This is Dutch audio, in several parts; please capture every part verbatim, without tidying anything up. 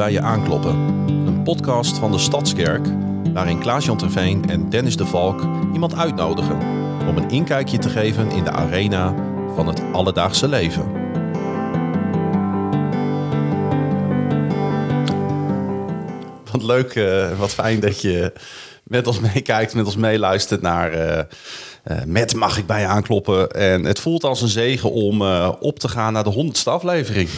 Bij Je Aankloppen. Een podcast van de Stadskerk, waarin Klaas-Jan Terveen en Dennis de Valk iemand uitnodigen om een inkijkje te geven in de arena van het alledaagse leven. Wat leuk, uh, wat fijn dat je met ons meekijkt, met ons meeluistert naar uh, uh, met Mag Ik Bij Je Aankloppen. En het voelt als een zegen om uh, op te gaan naar de honderdste aflevering.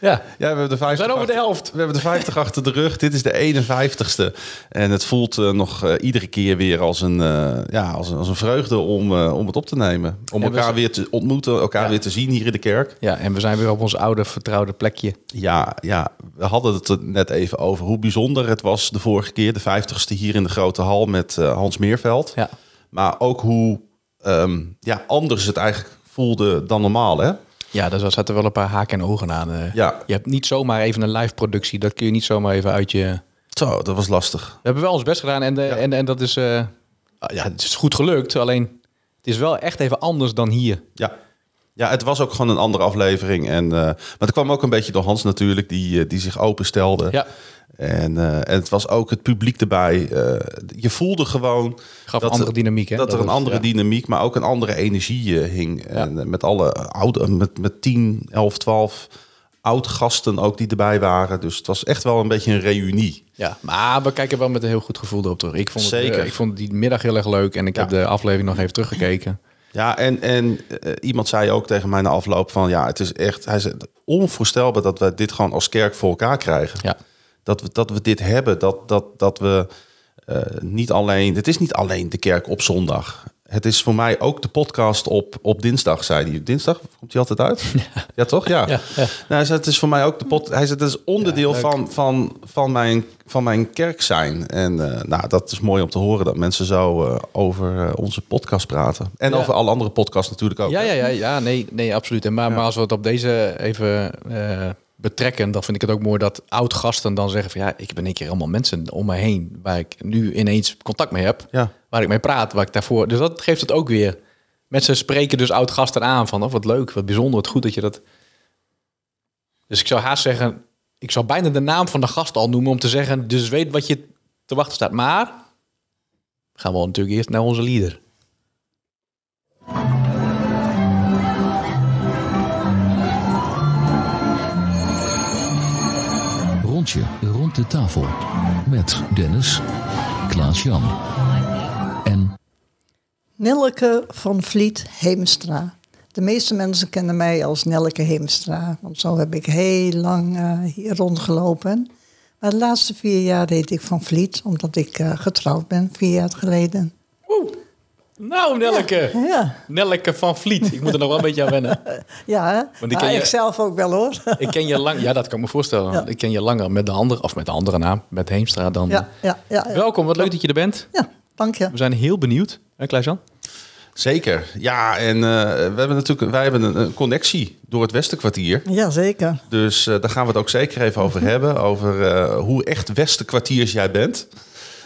Ja, ja, we hebben de vijftig. We zijn over de helft. We hebben de vijftig achter de rug. Dit is de eenenvijftigste. En het voelt uh, nog uh, iedere keer weer als een, uh, ja, als, als een vreugde om, uh, om het op te nemen. Om en elkaar we... weer te ontmoeten, elkaar ja. weer te zien hier in de kerk. Ja, en we zijn weer op ons oude vertrouwde plekje. Ja, ja, we hadden het er net even over hoe bijzonder het was de vorige keer. De vijftigste hier in de Grote Hal met uh, Hans Meerveld. Ja. Maar ook hoe um, ja, anders het eigenlijk voelde dan normaal, hè? Ja, daar zaten wel een paar haken en ogen aan. Ja. Je hebt niet zomaar even een live productie. Dat kun je niet zomaar even uit je... Zo, dat was lastig. We hebben wel ons best gedaan en, de, ja. en, en dat is, uh, ja, het is goed gelukt. Alleen, het is wel echt even anders dan hier. Ja, ja, het was ook gewoon een andere aflevering. En, uh, maar het kwam ook een beetje door Hans natuurlijk, die, uh, die zich openstelde. Ja. En, uh, en het was ook het publiek erbij. Uh, je voelde gewoon Gaf dat, andere dynamiek, hè? dat er een andere ja. dynamiek, maar ook een andere energie uh, hing. Ja. En, uh, met alle oude, met, met tien, elf, twaalf oud gasten ook die erbij waren. Dus het was echt wel een beetje een reunie. Ja, maar we kijken wel met een heel goed gevoel erop terug. Ik vond, het, Zeker. Uh, ik vond die middag heel erg leuk en ik ja. heb de aflevering nog even teruggekeken. Ja, en, en uh, iemand zei ook tegen mij na afloop van ja, het is echt, hij zei, onvoorstelbaar dat we dit gewoon als kerk voor elkaar krijgen. Ja. Dat we, dat we dit hebben, dat, dat, dat we uh, niet alleen... Het is niet alleen de kerk op zondag. Het is voor mij ook de podcast op, op dinsdag, zei hij. Dinsdag? Komt die altijd uit? Ja, ja toch? Ja. ja, ja. Nou, hij zei, het is voor mij ook de pod... Hij zei, het is onderdeel ja, van, van, van, mijn, van mijn kerk zijn. En uh, nou, dat is mooi om te horen dat mensen zo uh, over uh, onze podcast praten. En ja. over alle andere podcasts natuurlijk ook. Ja, ja, ja, ja nee, nee, absoluut. En maar, ja. maar als we het op deze even... Uh, betrekken, dan vind ik het ook mooi dat oud-gasten dan zeggen van ja, ik ben een keer allemaal mensen om me heen waar ik nu ineens contact mee heb, ja. waar ik mee praat, waar ik daarvoor... Dus dat geeft het ook weer. Mensen spreken dus oud-gasten aan van oh, wat leuk, wat bijzonder, wat goed dat je dat... Dus ik zou haast zeggen, ik zou bijna de naam van de gast al noemen om te zeggen, dus weet wat je te wachten staat. Maar gaan we natuurlijk eerst naar onze leader. Rond de tafel met Dennis, Klaas-Jan en Nelleke van Vliet Heemstra. De meeste mensen kennen mij als Nelleke Heemstra, want zo heb ik heel lang uh, hier rondgelopen. Maar de laatste vier jaar heet ik Van Vliet, omdat ik uh, getrouwd ben vier jaar geleden. Oeh, nou Nelleke, ja, ja. Nelleke van Vliet. Ik moet er nog wel een beetje aan wennen. Ja, want ik, ken je, ik zelf ook wel hoor. Ik ken je lang, ja, dat kan ik me voorstellen. Ja. Ik ken je langer met de andere, of met de andere naam, met Heemstra dan. Ja, ja, ja, ja. Welkom, wat leuk dat je er bent. Ja, dank je. We zijn heel benieuwd, hè Klaas-Jan? Zeker, ja. En uh, we hebben natuurlijk, wij hebben een, een connectie door het Westerkwartier. Ja, zeker. Dus uh, daar gaan we het ook zeker even over hebben, over uh, hoe echt Westerkwartiers jij bent.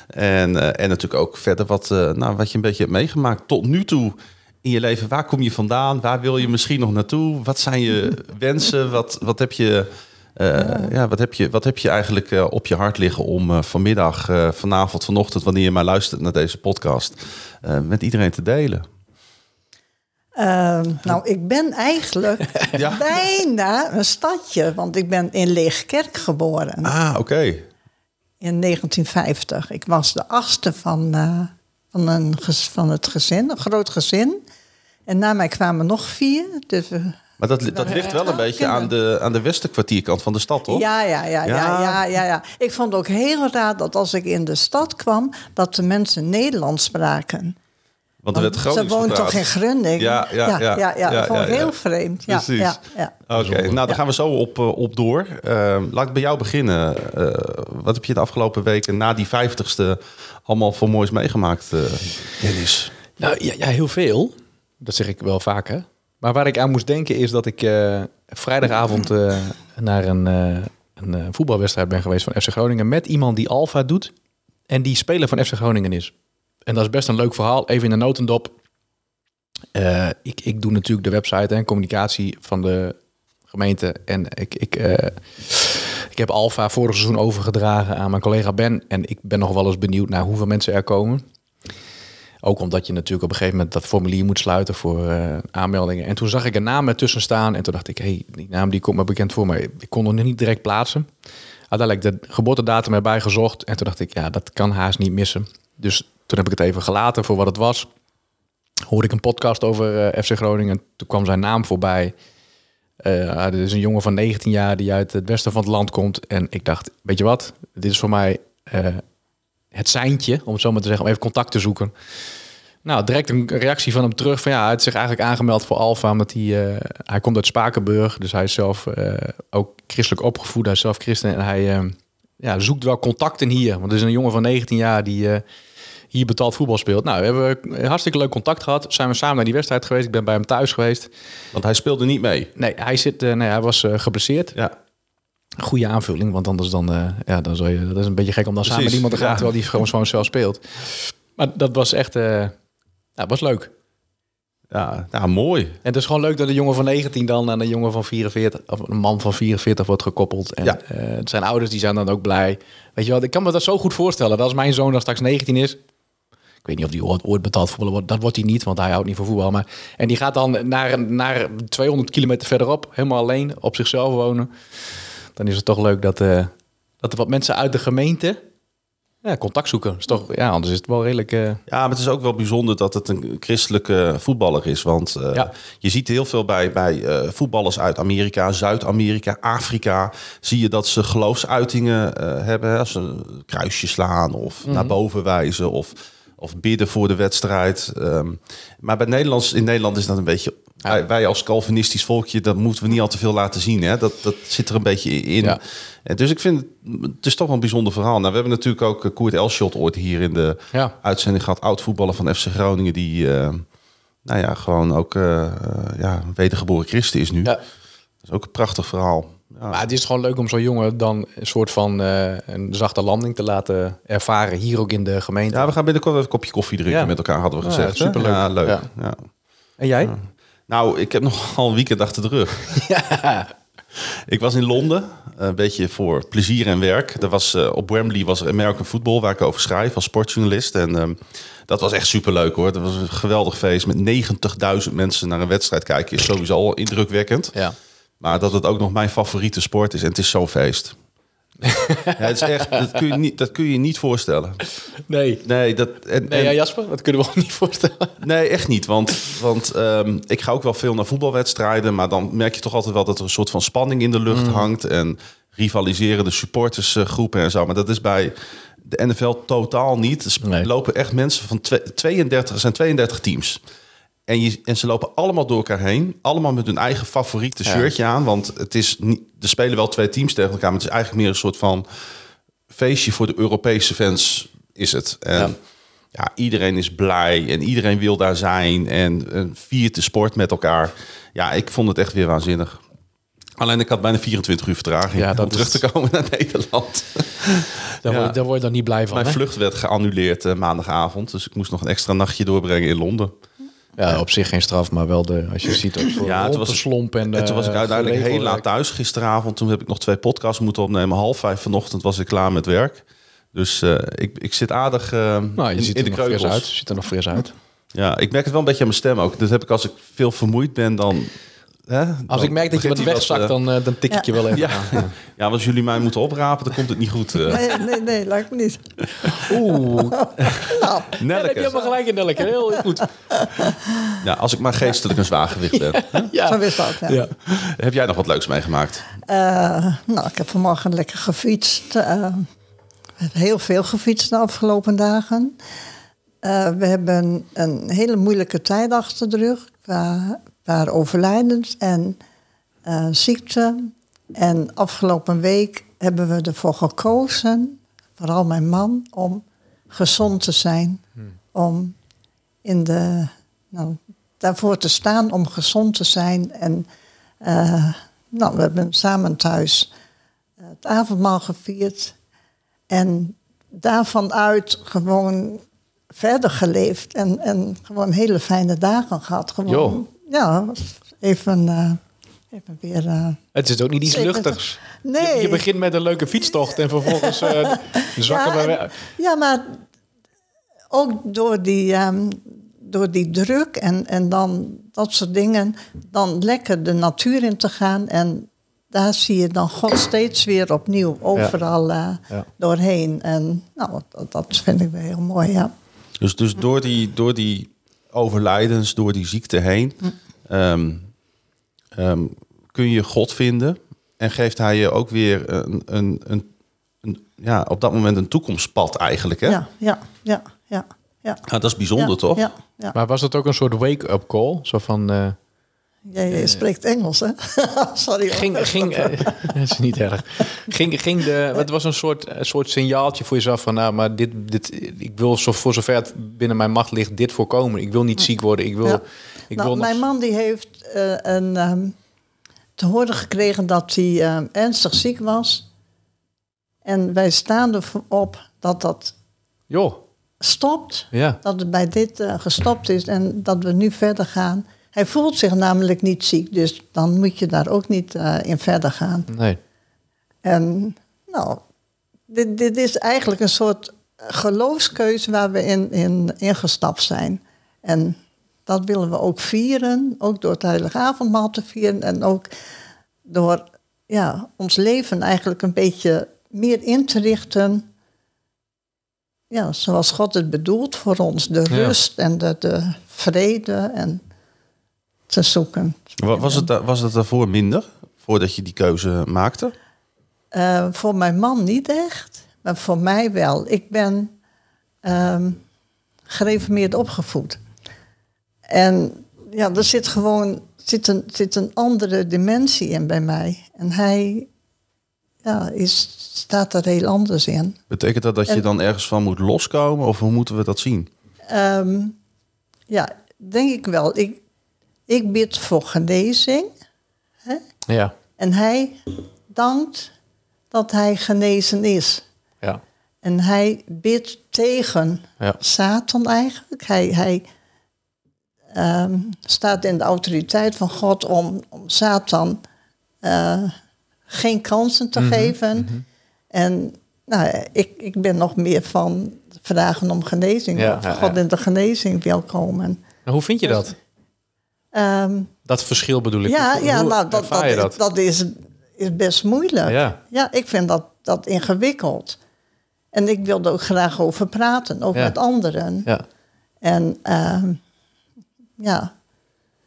En, uh, en natuurlijk ook verder wat, uh, nou, wat je een beetje hebt meegemaakt tot nu toe in je leven. Waar kom je vandaan? Waar wil je misschien nog naartoe? Wat zijn je wensen? Wat, wat, heb, je, uh, ja. Ja, wat, heb, je, wat heb je eigenlijk uh, op je hart liggen om uh, vanmiddag, uh, vanavond, vanochtend, wanneer je maar luistert naar deze podcast, uh, met iedereen te delen? Uh, nou, ik ben eigenlijk ja. bijna een stadje, want ik ben in Leegkerk geboren. Ah, oké. Okay. In negentien vijftig. Ik was de achtste van, uh, van, een, van het gezin, een groot gezin. En na mij kwamen nog vier. Dus maar dat, dat ligt wel een beetje aan de, aan de Westerkwartierkant van de stad, toch? Ja ja ja, ja, ja, ja, ja, ja. Ik vond ook heel raar dat als ik in de stad kwam, dat de mensen Nederlands spraken. Want er werd Gronings gepraat. Ze woont toch in Groningen? Ja, ja, ja. ja, ja, ja. ja vond ik ja, ja. heel vreemd. Ja, precies. Ja, ja. Oké, okay, nou daar ja. gaan we zo op, op door. Uh, laat ik bij jou beginnen. Uh, wat heb je de afgelopen weken na die vijftigste allemaal voor moois meegemaakt, uh, Dennis? Nou ja, ja, heel veel. Dat zeg ik wel vaker. Maar waar ik aan moest denken is dat ik uh, vrijdagavond uh, naar een, uh, een uh, voetbalwedstrijd ben geweest van F C Groningen met iemand die Alfa doet en die speler van F C Groningen is. En dat is best een leuk verhaal. Even in de notendop. Uh, ik, ik doe natuurlijk de website en communicatie van de gemeente. En ik, ik, uh, ik Ik heb Alfa vorig seizoen overgedragen aan mijn collega Ben. En ik ben nog wel eens benieuwd naar hoeveel mensen er komen. Ook omdat je natuurlijk op een gegeven moment dat formulier moet sluiten voor uh, aanmeldingen. En toen zag ik een naam ertussen staan. En toen dacht ik, hé, hey, die naam die komt me bekend voor. Maar ik kon er niet direct plaatsen. Uiteindelijk de geboortedatum erbij gezocht. En toen dacht ik, ja, dat kan haast niet missen. Dus toen heb ik het even gelaten voor wat het was. Hoorde ik een podcast over uh, F C Groningen. Toen kwam zijn naam voorbij. Uh, er is een jongen van negentien jaar die uit het westen van het land komt. En ik dacht, weet je wat? Dit is voor mij uh, het seintje, om het zo maar te zeggen, om even contact te zoeken. Nou, direct een reactie van hem terug. Van ja, hij heeft zich eigenlijk aangemeld voor Alfa. Omdat hij, uh, hij komt uit Spakenburg. Dus hij is zelf uh, ook christelijk opgevoed. Hij is zelf christen. En hij uh, ja, zoekt wel contacten hier. Want er is een jongen van negentien jaar die uh, hier betaald voetbal speelt. Nou, we hebben hartstikke leuk contact gehad. Zijn we samen naar die wedstrijd geweest. Ik ben bij hem thuis geweest. Want hij speelde niet mee? Nee, hij, zit, uh, nee, hij was uh, geblesseerd. Ja. Goede aanvulling, want anders dan, uh, ja, dan zou je, dat is een beetje gek om dan Precies. samen met iemand te gaan, ja. terwijl die gewoon zo zelf speelt. Maar dat was echt, uh, ja, was leuk. Ja, ja, mooi. En het is gewoon leuk dat een jongen van negentien dan aan een jongen van vierenveertig, of een man van vierenveertig wordt gekoppeld. En ja. uh, zijn ouders die zijn dan ook blij. Weet je wel, ik kan me dat zo goed voorstellen. Dat als mijn zoon dan straks negentien is, ik weet niet of die ooit, ooit betaald voetballen wordt, dat wordt hij niet, want hij houdt niet van voetbal. Maar en die gaat dan naar, naar tweehonderd kilometer verderop, helemaal alleen, op zichzelf wonen. Dan is het toch leuk dat, uh, dat er wat mensen uit de gemeente ja, contact zoeken. Is toch, ja, anders is het wel redelijk... Uh... Ja, maar het is ook wel bijzonder dat het een christelijke voetballer is. Want uh, ja. je ziet heel veel bij, bij uh, voetballers uit Amerika, Zuid-Amerika, Afrika. Zie je dat ze geloofsuitingen uh, hebben. Als ze een kruisje slaan of mm-hmm. naar boven wijzen of, of bidden voor de wedstrijd. Um, maar bij Nederlands, in Nederland is dat een beetje... Ja. Wij als Calvinistisch volkje, dat moeten we niet al te veel laten zien. Hè? Dat, dat zit er een beetje in. Ja. Dus ik vind, het is toch wel een bijzonder verhaal. Nou, we hebben natuurlijk ook Koert Elschot ooit hier in de ja. uitzending gehad. Oud-voetballer van F C Groningen, die uh, nou ja, gewoon ook uh, ja, wedergeboren christen is nu. Ja. Dat is ook een prachtig verhaal. Ja. Maar het is gewoon leuk om zo'n jongen dan een soort van uh, een zachte landing te laten ervaren. Hier ook in de gemeente. Ja, we gaan binnenkort even een kopje koffie drinken ja. met elkaar, hadden we ja, gezegd. Superleuk. Ja, leuk. Ja. Ja. En jij? Ja. Nou, ik heb nogal een weekend achter de rug. Ja. Ik was in Londen, een beetje voor plezier en werk. Er was, uh, op Wembley was er American Football, waar ik over schrijf als sportjournalist. En um, dat was echt superleuk hoor. Dat was een geweldig feest. Met negentigduizend mensen naar een wedstrijd kijken is sowieso al indrukwekkend. Ja. Maar dat het ook nog mijn favoriete sport is. En het is zo'n feest. Ja, het is echt, dat kun je niet, dat kun je niet voorstellen. Nee. Nee, dat, en, nee ja, Jasper, dat kunnen we ook niet voorstellen. Nee, echt niet. Want, want um, ik ga ook wel veel naar voetbalwedstrijden. Maar dan merk je toch altijd wel dat er een soort van spanning in de lucht mm. hangt. En rivaliserende supportersgroepen en zo. Maar dat is bij de N F L totaal niet. Er nee. lopen echt mensen van twee, tweeëndertig, zijn tweeëndertig teams. En, je, en ze lopen allemaal door elkaar heen. Allemaal met hun eigen favoriete shirtje ja. aan. Want het is niet, er spelen wel twee teams tegen elkaar. Maar het is eigenlijk meer een soort van feestje voor de Europese fans is het. En ja. ja, iedereen is blij en iedereen wil daar zijn. En, en viert de sport met elkaar. Ja, ik vond het echt weer waanzinnig. Alleen ik had bijna vierentwintig uur vertraging ja, om is... terug te komen naar Nederland. Daar, ja. word, daar word je dan niet blij van. Mijn hè? vlucht werd geannuleerd uh, maandagavond. Dus ik moest nog een extra nachtje doorbrengen in Londen. Ja, op zich geen straf, maar wel de, als je ziet, ook voor ja, het was, slomp en de, en toen was ik uiteindelijk heel werk. laat thuis gisteravond. Toen heb ik nog twee podcasts moeten opnemen. Half vijf vanochtend was ik klaar met werk. Dus uh, ik, ik zit aardig uh, nou, je in, ziet in de kreukels. Uit. Je ziet er nog fris uit. Ja, ik merk het wel een beetje aan mijn stem ook. Dat heb ik als ik veel vermoeid ben, dan... Hè, als dan ik merk dat je wat wegzakt, uh, dan, uh, dan tik ik ja. je wel even ja. aan. Ja. ja, want als jullie mij moeten oprapen, dan komt het niet goed. Uh. Nee, nee, nee, lijkt me niet. Oeh. Nou, Nelleke. Heb je helemaal gelijk in Nelleke. Heel goed. Ja, als ik maar geestelijk een zwaargewicht ben. Ja, ja. Zo is dat, ja. ja. Heb jij nog wat leuks meegemaakt? Uh, nou, ik heb vanmorgen lekker gefietst. Uh, heel veel gefietst de afgelopen dagen. Uh, we hebben een hele moeilijke tijd achter de rug. Qua... Waar overlijdens en uh, ziekte. En afgelopen week hebben we ervoor gekozen, vooral mijn man, om gezond te zijn. Hmm. Om in de, nou, daarvoor te staan om gezond te zijn. En uh, nou, we hebben samen thuis het avondmaal gevierd. En daarvan uit gewoon verder geleefd. En, en gewoon hele fijne dagen gehad. Gewoon. Jo. Ja, even uh, Even weer, uh, het is ook niet iets luchtigs. Nee. Je, je begint met een leuke fietstocht en vervolgens uh, zakken we ja, weg. Ja, maar ook door die, um, door die druk en, en dan dat soort dingen... dan lekker de natuur in te gaan. En daar zie je dan God steeds weer opnieuw overal uh, ja. doorheen. En nou, dat, dat vind ik wel heel mooi, ja. Dus, dus door, die, door die overlijdens, door die ziekte heen... Um, Um, kun je God vinden en geeft hij je ook weer een, een, een, een ja, op dat moment een toekomstpad eigenlijk, hè? Ja, ja, ja, ja. ja. Ah, dat is bijzonder, ja, toch? Ja, ja. Maar was dat ook een soort wake-up call? Zo van... Uh, ja, je uh, spreekt Engels, hè? Sorry. Ging, hoor, ging, dat uh, is niet erg. Ging, ging de, het was een soort, een soort signaaltje voor jezelf van... nou, maar dit, dit, ik wil zo, voor zover het binnen mijn macht ligt dit voorkomen. Ik wil niet ziek worden, ik wil... Ja. Ik nou, nog... Mijn man die heeft uh, een, um, te horen gekregen dat hij um, ernstig ziek was. En wij staan erop dat dat jo. stopt. Ja. Dat het bij dit uh, gestopt is en dat we nu verder gaan. Hij voelt zich namelijk niet ziek, dus dan moet je daar ook niet uh, in verder gaan. Nee. En nou, dit, dit is eigenlijk een soort geloofskeuze waar we in, in, in gestapt zijn. En... dat willen we ook vieren, ook door het Heilige Avondmaal te vieren... en ook door ja, ons leven eigenlijk een beetje meer in te richten... ja, zoals God het bedoelt voor ons. De ja. rust en de, de vrede en te zoeken. Was het, was het daarvoor minder, voordat je die keuze maakte? Uh, voor mijn man niet echt, maar voor mij wel. Ik ben um, gereformeerd opgevoed... En ja, er zit gewoon zit een, zit een andere dimensie in bij mij. En hij ja, is, staat er heel anders in. Betekent dat dat en, je dan ergens van moet loskomen? Of hoe moeten we dat zien? Um, ja, denk ik wel. Ik, ik bid voor genezing. Hè? Ja. En hij dankt dat hij genezen is. Ja. En hij bidt tegen ja. Satan eigenlijk. Hij... hij Um, staat in de autoriteit van God om, om Satan uh, geen kansen te mm-hmm, geven. Mm-hmm. En nou, ik, ik ben nog meer van vragen om genezing. Ja, of ja, God ja. in de genezing wil komen. Nou, hoe vind je dat? Um, dat verschil bedoel ik. Ja, hoe, ja nou, dat, dat, dat? dat is, is best moeilijk. Ja. ja, ik vind dat, dat ingewikkeld. En ik wilde ook graag over praten, ook ja. met anderen. Ja. En... Um, Ja.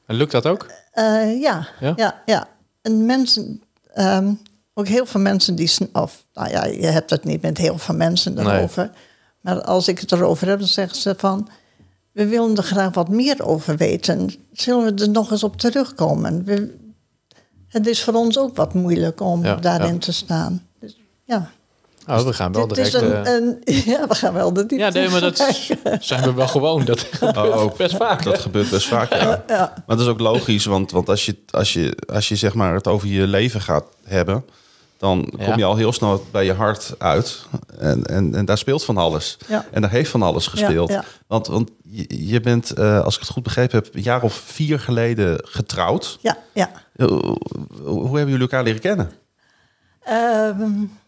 En lukt dat ook? Uh, ja, ja, ja, ja. En mensen, um, ook heel veel mensen die, of nou ja, je hebt het niet met heel veel mensen erover. Nee. Maar als ik het erover heb, dan zeggen ze van, we willen er graag wat meer over weten. Zullen we er nog eens op terugkomen? We, het is voor ons ook wat moeilijk om ja, daarin ja. te staan. Dus, ja. Oh, we gaan wel direct... Een, uh... een, ja, we gaan wel de diepte. Ja, nee, maar dat is, zijn we wel gewoon. Dat gebeurt oh, best vaak. Dat gebeurt best vaak, ja. Ja, ja. Maar dat is ook logisch, want, want als je, als je, als je zeg maar het over je leven gaat hebben... dan ja. kom je al heel snel bij je hart uit. En, en, en daar speelt van alles. Ja. En daar heeft van alles gespeeld. Ja, ja. Want, want je, je bent, uh, als ik het goed begrepen heb... een jaar of vier geleden getrouwd. Ja, ja. Uh, hoe hebben jullie elkaar leren kennen? Um...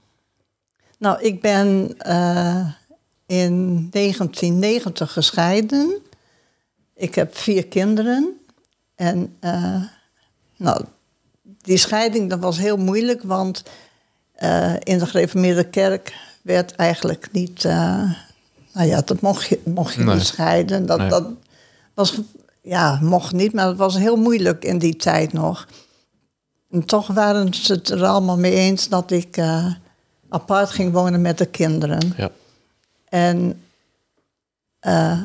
Nou, ik ben uh, in negentien negentig gescheiden. Ik heb vier kinderen. En uh, nou, die scheiding dat was heel moeilijk... want uh, in de gereformeerde kerk werd eigenlijk niet... Uh, nou ja, dat mocht je, mocht je nee. niet scheiden. Dat, nee. dat was, ja, mocht niet, maar het was heel moeilijk in die tijd nog. En toch waren ze het er allemaal mee eens dat ik... Uh, apart ging wonen met de kinderen. Ja. En uh,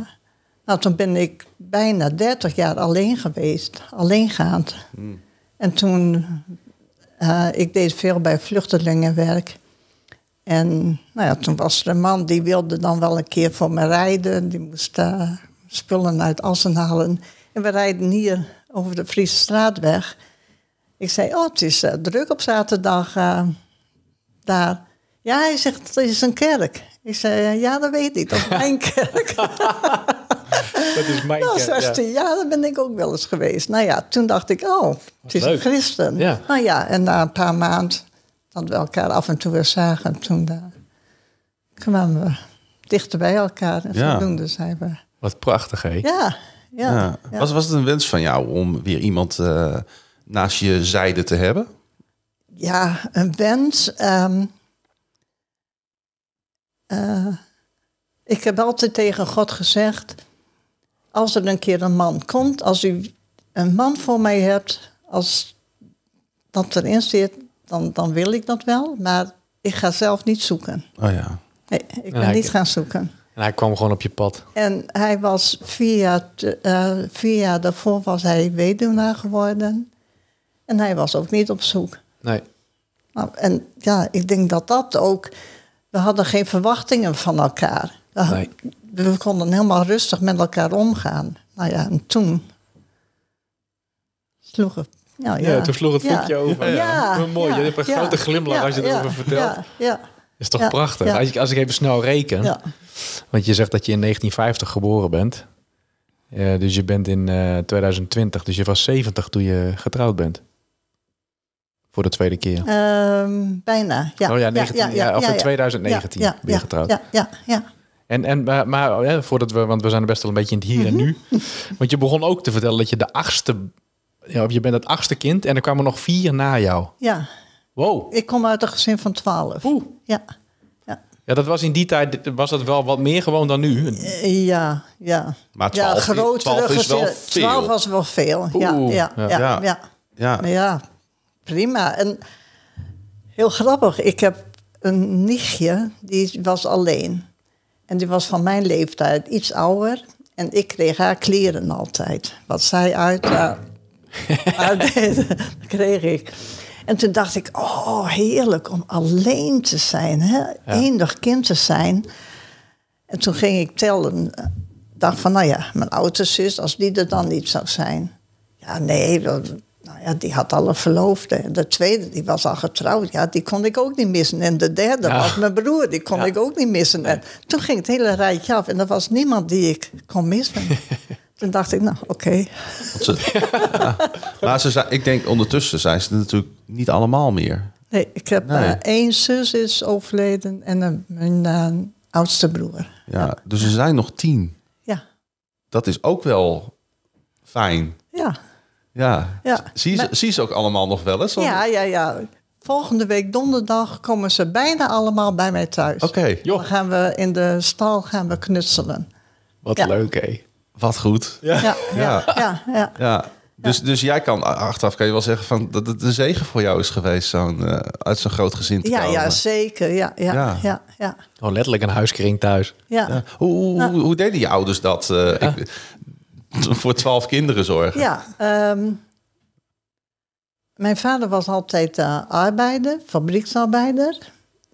nou, toen ben ik bijna dertig jaar alleen geweest. Alleengaand. Mm. En toen... Uh, ik deed veel bij vluchtelingenwerk. En nou ja, toen was er een man... die wilde dan wel een keer voor me rijden. Die moest uh, spullen uit Assen halen. En we rijden hier over de Friese Straatweg. Ik zei, oh, het is uh, druk op zaterdag... Uh, daar. Ja, hij zegt, het is een kerk. Ik zei, ja, dat weet ik, dat is mijn kerk. Dat is mijn nou, zestien ja. ja, daar ben ik ook wel eens geweest. Nou ja, toen dacht ik, oh, het is een christen. Ja. Nou ja, en na een paar maanden, dat we elkaar af en toe weer zagen, toen uh, kwamen we dichter bij elkaar. En ja. Zodoende zijn we. Wat prachtig, hè? Ja. Ja, ja. ja. Was, was het een wens van jou om weer iemand uh, naast je zijde te hebben? Ja, een wens. Um, uh, ik heb altijd tegen God gezegd, als er een keer een man komt, als u een man voor mij hebt, als dat erin zit, dan, dan wil ik dat wel. Maar ik ga zelf niet zoeken. Oh ja. Nee, ik ben hij, niet gaan zoeken. En hij kwam gewoon op je pad. En hij was vier jaar, uh, vier jaar daarvoor was hij weduwnaar geworden. En hij was ook niet op zoek. Nee. Nou, en ja, ik denk dat dat ook... We hadden geen verwachtingen van elkaar. Uh, nee. We konden helemaal rustig met elkaar omgaan. Nou ja, en toen sloeg het. Nou, ja. ja, toen sloeg het voetje ja. over. Ja, ja. ja. Mooi, ja. je hebt een grote ja. glimlach ja. als je erover ja. vertelt. Ja, ja. Dat is toch ja. prachtig? Ja. Als, ik, als ik even snel reken. Ja. Want je zegt dat je in negentien vijftig geboren bent. Uh, dus je bent in uh, twintig twintig. Dus je was zeventig toen je getrouwd bent. Voor de tweede keer. Um, bijna, ja. Oh ja, negentien, ja, ja, ja, ja, of in ja, ja. twintig negentien ja, ja, ben je getrouwd. Ja, ja, ja. ja. En, en, maar, maar ja, voordat we, want we zijn best wel een beetje in het hier mm-hmm. en nu. Want je begon ook te vertellen dat je de achtste... Ja, je bent het achtste kind en er kwamen nog vier na jou. Ja. Wow. Ik kom uit een gezin van twaalf. Oeh. Ja. Ja. Ja, dat was in die tijd, was dat wel wat meer gewoon dan nu? Ja, ja. Maar twaalf, ja, grotere twaalf is wel veel. twaalf was wel veel, ja ja, ja, ja, ja. ja. ja. ja. Prima. En heel grappig, ik heb een nichtje, die was alleen. En die was van mijn leeftijd, iets ouder. En ik kreeg haar kleren altijd. Wat zij uit, uh, uitdeed, kreeg ik. En toen dacht ik, oh, heerlijk om alleen te zijn. Hè? Ja. Enig kind te zijn. En toen ging ik tellen. Dacht van, nou ja, mijn oudste zus, als die er dan niet zou zijn. Ja, nee, dat... Nou ja, die had al een verloofde. De tweede, die was al getrouwd. Ja, die kon ik ook niet missen. En de derde ja. was mijn broer. Die kon ja. ik ook niet missen. En toen ging het hele rijtje af. En er was niemand die ik kon missen. Toen dacht ik, nou, oké. Okay. Ja. Maar ze, ik denk, ondertussen zijn ze natuurlijk niet allemaal meer. Nee, ik heb nee. Uh, één zus is overleden. En een, mijn uh, oudste broer. Ja, ja, dus er zijn nog tien. Ja. Dat is ook wel fijn. Ja. Ja, ja. Zie, je, maar, zie je ze ook allemaal nog wel eens? Ja, ja, ja. Volgende week donderdag komen ze bijna allemaal bij mij thuis. Oké, okay, joh. Dan gaan we in de stal gaan we knutselen. Wat ja. leuk, hé. Wat goed. Ja, ja, ja. ja. ja, ja. ja. Dus, dus jij kan achteraf kan je wel zeggen van dat het een zegen voor jou is geweest, zo'n, uh, uit zo'n groot gezin te ja, komen. Ja, zeker. Ja, ja, ja. Ja, ja. Oh, letterlijk een huiskring thuis. Ja. Ja. Hoe, hoe, ja. hoe deden je ouders dat? Uh, ja. ik, Voor twaalf kinderen zorgen. Ja, um, mijn vader was altijd uh, arbeider, fabrieksarbeider.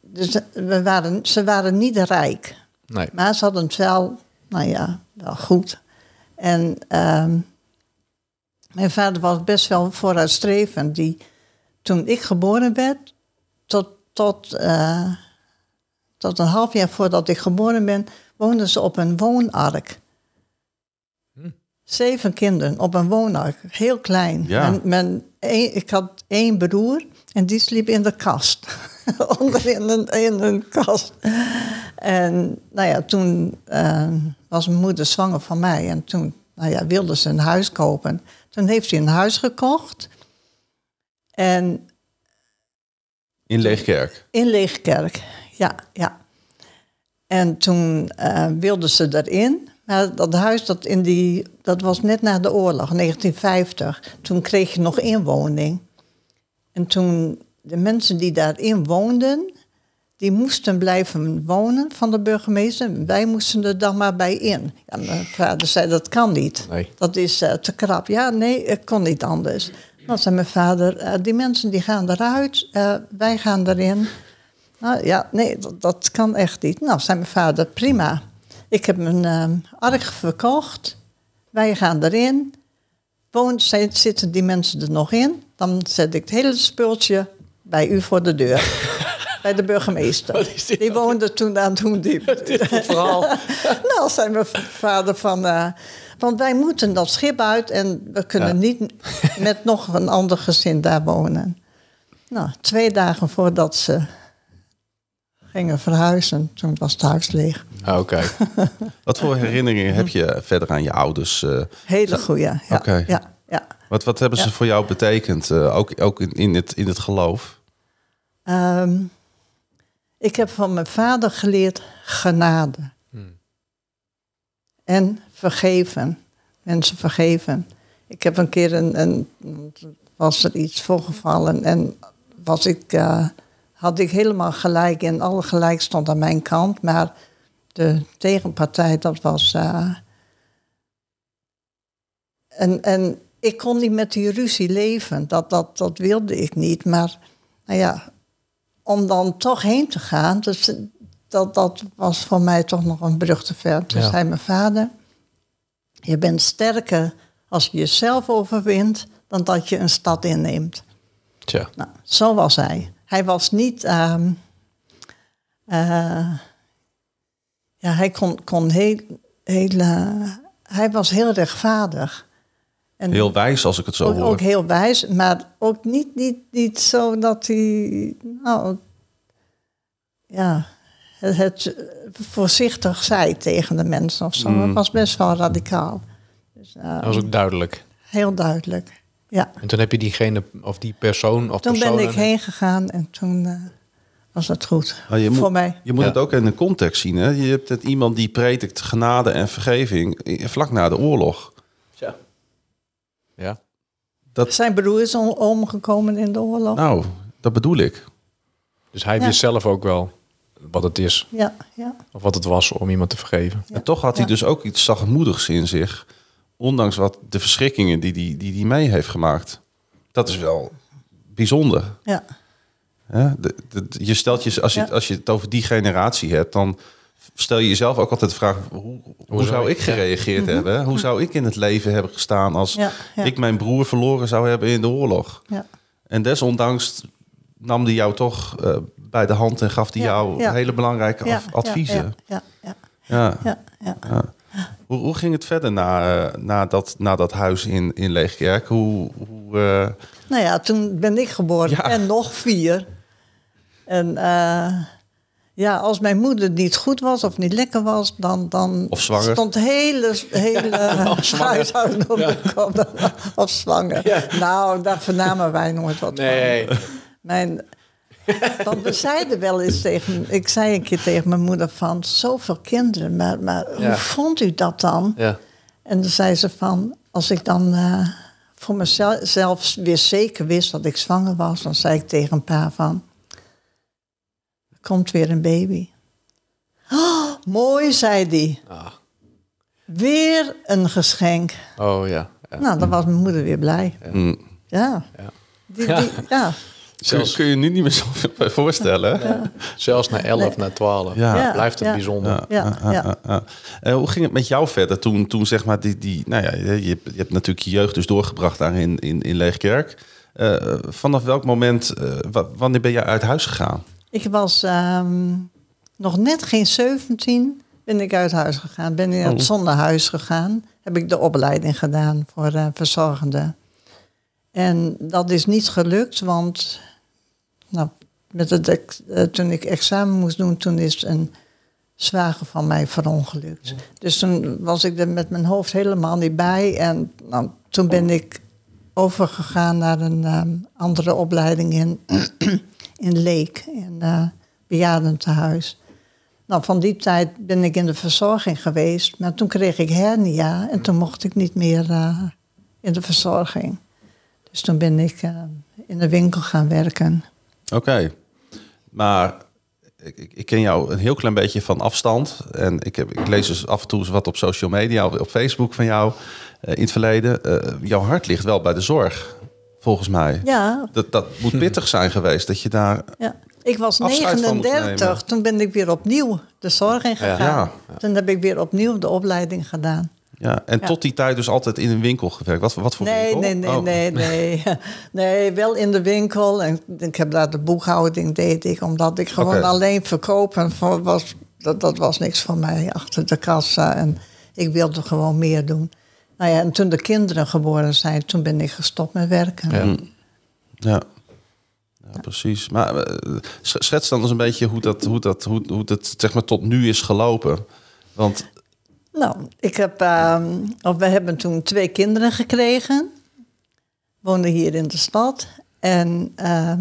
Dus we waren, ze waren niet rijk. Nee. Maar ze hadden het wel, nou ja, wel goed. En um, mijn vader was best wel vooruitstrevend. Die, toen ik geboren werd, tot, tot, uh, tot een half jaar voordat ik geboren ben, woonden ze op een woonark. Zeven kinderen op een woonark, heel klein. Ja. Mijn, mijn, een, ik had één broer en die sliep in de kast. Onderin een, in een kast. En nou ja, toen uh, was mijn moeder zwanger van mij. En toen nou ja, wilde ze een huis kopen. Toen heeft hij een huis gekocht. En, in Leegkerk? In Leegkerk, ja. ja. En toen uh, wilde ze erin. Maar dat huis, dat, in die, dat was net na de oorlog, negentien vijftig. Toen kreeg je nog inwoning. En toen de mensen die daarin woonden, die moesten blijven wonen van de burgemeester. Wij moesten er dan maar bij in. Ja, mijn vader zei, dat kan niet. Nee. Dat is uh, te krap. Ja, nee, het kon niet anders. Dan zei mijn vader, uh, die mensen die gaan eruit, uh, wij gaan erin. Nou ja, nee, dat, dat kan echt niet. Nou, zei mijn vader, prima. Ik heb mijn uh, ark verkocht. Wij gaan erin. Woon, zitten die mensen er nog in? Dan zet ik het hele spultje bij u voor de deur. Bij de burgemeester. Die, die woonde toen aan het Hoendiep. Dit verhaal. Nou, zei mijn vader van... Uh, Want wij moeten dat schip uit en we kunnen ja. niet met nog een ander gezin daar wonen. Nou, twee dagen voordat ze gingen verhuizen, toen was het huis leeg. Oh, kijk. Wat voor herinneringen heb je verder aan je ouders? Uh, Hele goede, ja. Okay. ja, ja. Wat, wat hebben ze ja. voor jou betekend, uh, ook, ook in, in, het, in het geloof? Um, ik heb van mijn vader geleerd genade. Hmm. En vergeven. Mensen vergeven. Ik heb een keer een... een was er iets voorgevallen en was ik, uh, had ik helemaal gelijk en alle gelijk stond aan mijn kant. Maar de tegenpartij, dat was... Uh, en, en ik kon niet met die ruzie leven, dat, dat, dat wilde ik niet. Maar nou ja, om dan toch heen te gaan, dus dat, dat was voor mij toch nog een brug te ver. Toen ja. zei mijn vader, je bent sterker als je jezelf overwint... dan dat je een stad inneemt. Tja. Nou, zo was hij. Hij was niet... Uh, uh, ja, hij kon, kon heel... heel uh, hij was heel rechtvaardig. En heel wijs, als ik het zo ook, hoor. Ook heel wijs, maar ook niet, niet, niet zo dat hij... Nou, ja, het, het voorzichtig zei tegen de mensen of zo. Mm. Dat was best wel radicaal. Dus, uh, dat was ook duidelijk. Heel duidelijk, ja. En toen heb je diegene of die persoon of toen ben ik heen gegaan en toen uh, was dat goed ah, je voor moet, mij. Je moet ja. het ook in de context zien, hè? Je hebt het iemand die predikt genade en vergeving vlak na de oorlog. Ja. ja. Dat... Zijn broer is om, omgekomen in de oorlog. Nou, dat bedoel ik. Dus hij ja. wist zelf ook wel wat het is. Ja, ja. Of wat het was om iemand te vergeven. Ja. En toch had hij ja. dus ook iets zachtmoedigs in zich... Ondanks wat de verschrikkingen die die, die die mee heeft gemaakt. Dat is wel bijzonder. Ja. Ja, de, de, je stelt je, als, je ja. als je het over die generatie hebt... dan stel je jezelf ook altijd de vraag... hoe, hoe zou ik gereageerd ja. hebben? Hoe zou ik in het leven hebben gestaan... als ja, ja. ik mijn broer verloren zou hebben in de oorlog? Ja. En desondanks nam die jou toch uh, bij de hand... en gaf die ja, jou ja. hele belangrijke ja, af, adviezen. Ja, ja, ja. ja. ja, ja. ja. Hoe, hoe ging het verder na, na, dat, na dat huis in, in Leegkerk? Hoe, hoe, uh... Nou ja, toen ben ik geboren ja. en nog vier. En uh, ja, als mijn moeder niet goed was of niet lekker was... dan, dan of stond hele, hele ja, huishouden op de kop. Of zwanger. Ja. Nou, daar vernamen wij nooit wat nee. van. Mijn, want we zeiden wel eens tegen... Ik zei een keer tegen mijn moeder van... zoveel kinderen, maar, maar ja. hoe vond u dat dan? Ja. En dan zei ze van... Als ik dan uh, voor mezelf weer zeker wist dat ik zwanger was... dan zei ik tegen een paar van... Er komt weer een baby. Oh, mooi, zei die. Ah. Weer een geschenk. Oh ja. ja. Nou, dan was mijn moeder weer blij. Ja. Ja. ja. ja. Die, die, ja. Zelfs kun je nu niet meer zo voorstellen. Ja. Zelfs na elf, nee. na twaalf. Ja. Ja. Blijft het ja. bijzonder. Ja. Ja. Ja. Ja. Ja. Uh, hoe ging het met jou verder toen, toen zeg maar die, die nou ja, je, je hebt natuurlijk je jeugd dus doorgebracht daar in, in, in Leegkerk. Uh, vanaf welk moment, uh, wanneer ben jij uit huis gegaan? Ik was um, nog net geen zeventien, ben ik uit huis gegaan. Ben in het oh. zonnehuis gegaan. Heb ik de opleiding gedaan voor uh, verzorgenden. En dat is niet gelukt, want nou, met het, uh, toen ik examen moest doen... toen is een zwager van mij verongelukt. Ja. Dus toen was ik er met mijn hoofd helemaal niet bij. En nou, toen ben ik overgegaan naar een um, andere opleiding in, in Leek. In uh, bejaardentehuis. Nou, van die tijd ben ik in de verzorging geweest. Maar toen kreeg ik hernia en toen mocht ik niet meer uh, in de verzorging. Dus toen ben ik uh, in de winkel gaan werken. Oké, okay. Maar ik, ik ken jou een heel klein beetje van afstand. En ik, heb, ik lees dus af en toe wat op social media, op Facebook van jou uh, in het verleden. Uh, jouw hart ligt wel bij de zorg, volgens mij. Ja. Dat, dat moet pittig zijn geweest, dat je daar ja. Ik was negenendertig, toen ben ik weer opnieuw de zorg ingegaan. Ja. Ja. Ja. Toen heb ik weer opnieuw de opleiding gedaan. Ja, en ja. tot die tijd dus altijd in een winkel gewerkt. Wat, wat voor nee, winkel? Nee, nee, oh. nee, nee. Nee, wel in de winkel. En ik heb daar de boekhouding, deed ik. Omdat ik gewoon okay. alleen verkopen, was, dat, dat was niks voor mij achter de kassa. En ik wilde gewoon meer doen. Nou ja, en toen de kinderen geboren zijn, toen ben ik gestopt met werken. Ja, ja. Ja, precies. Maar uh, schets dan eens een beetje hoe dat, hoe dat, hoe, hoe dat zeg maar, tot nu is gelopen. Want... Nou, ik heb, uh, of we hebben toen twee kinderen gekregen. Woonden hier in de stad. En uh,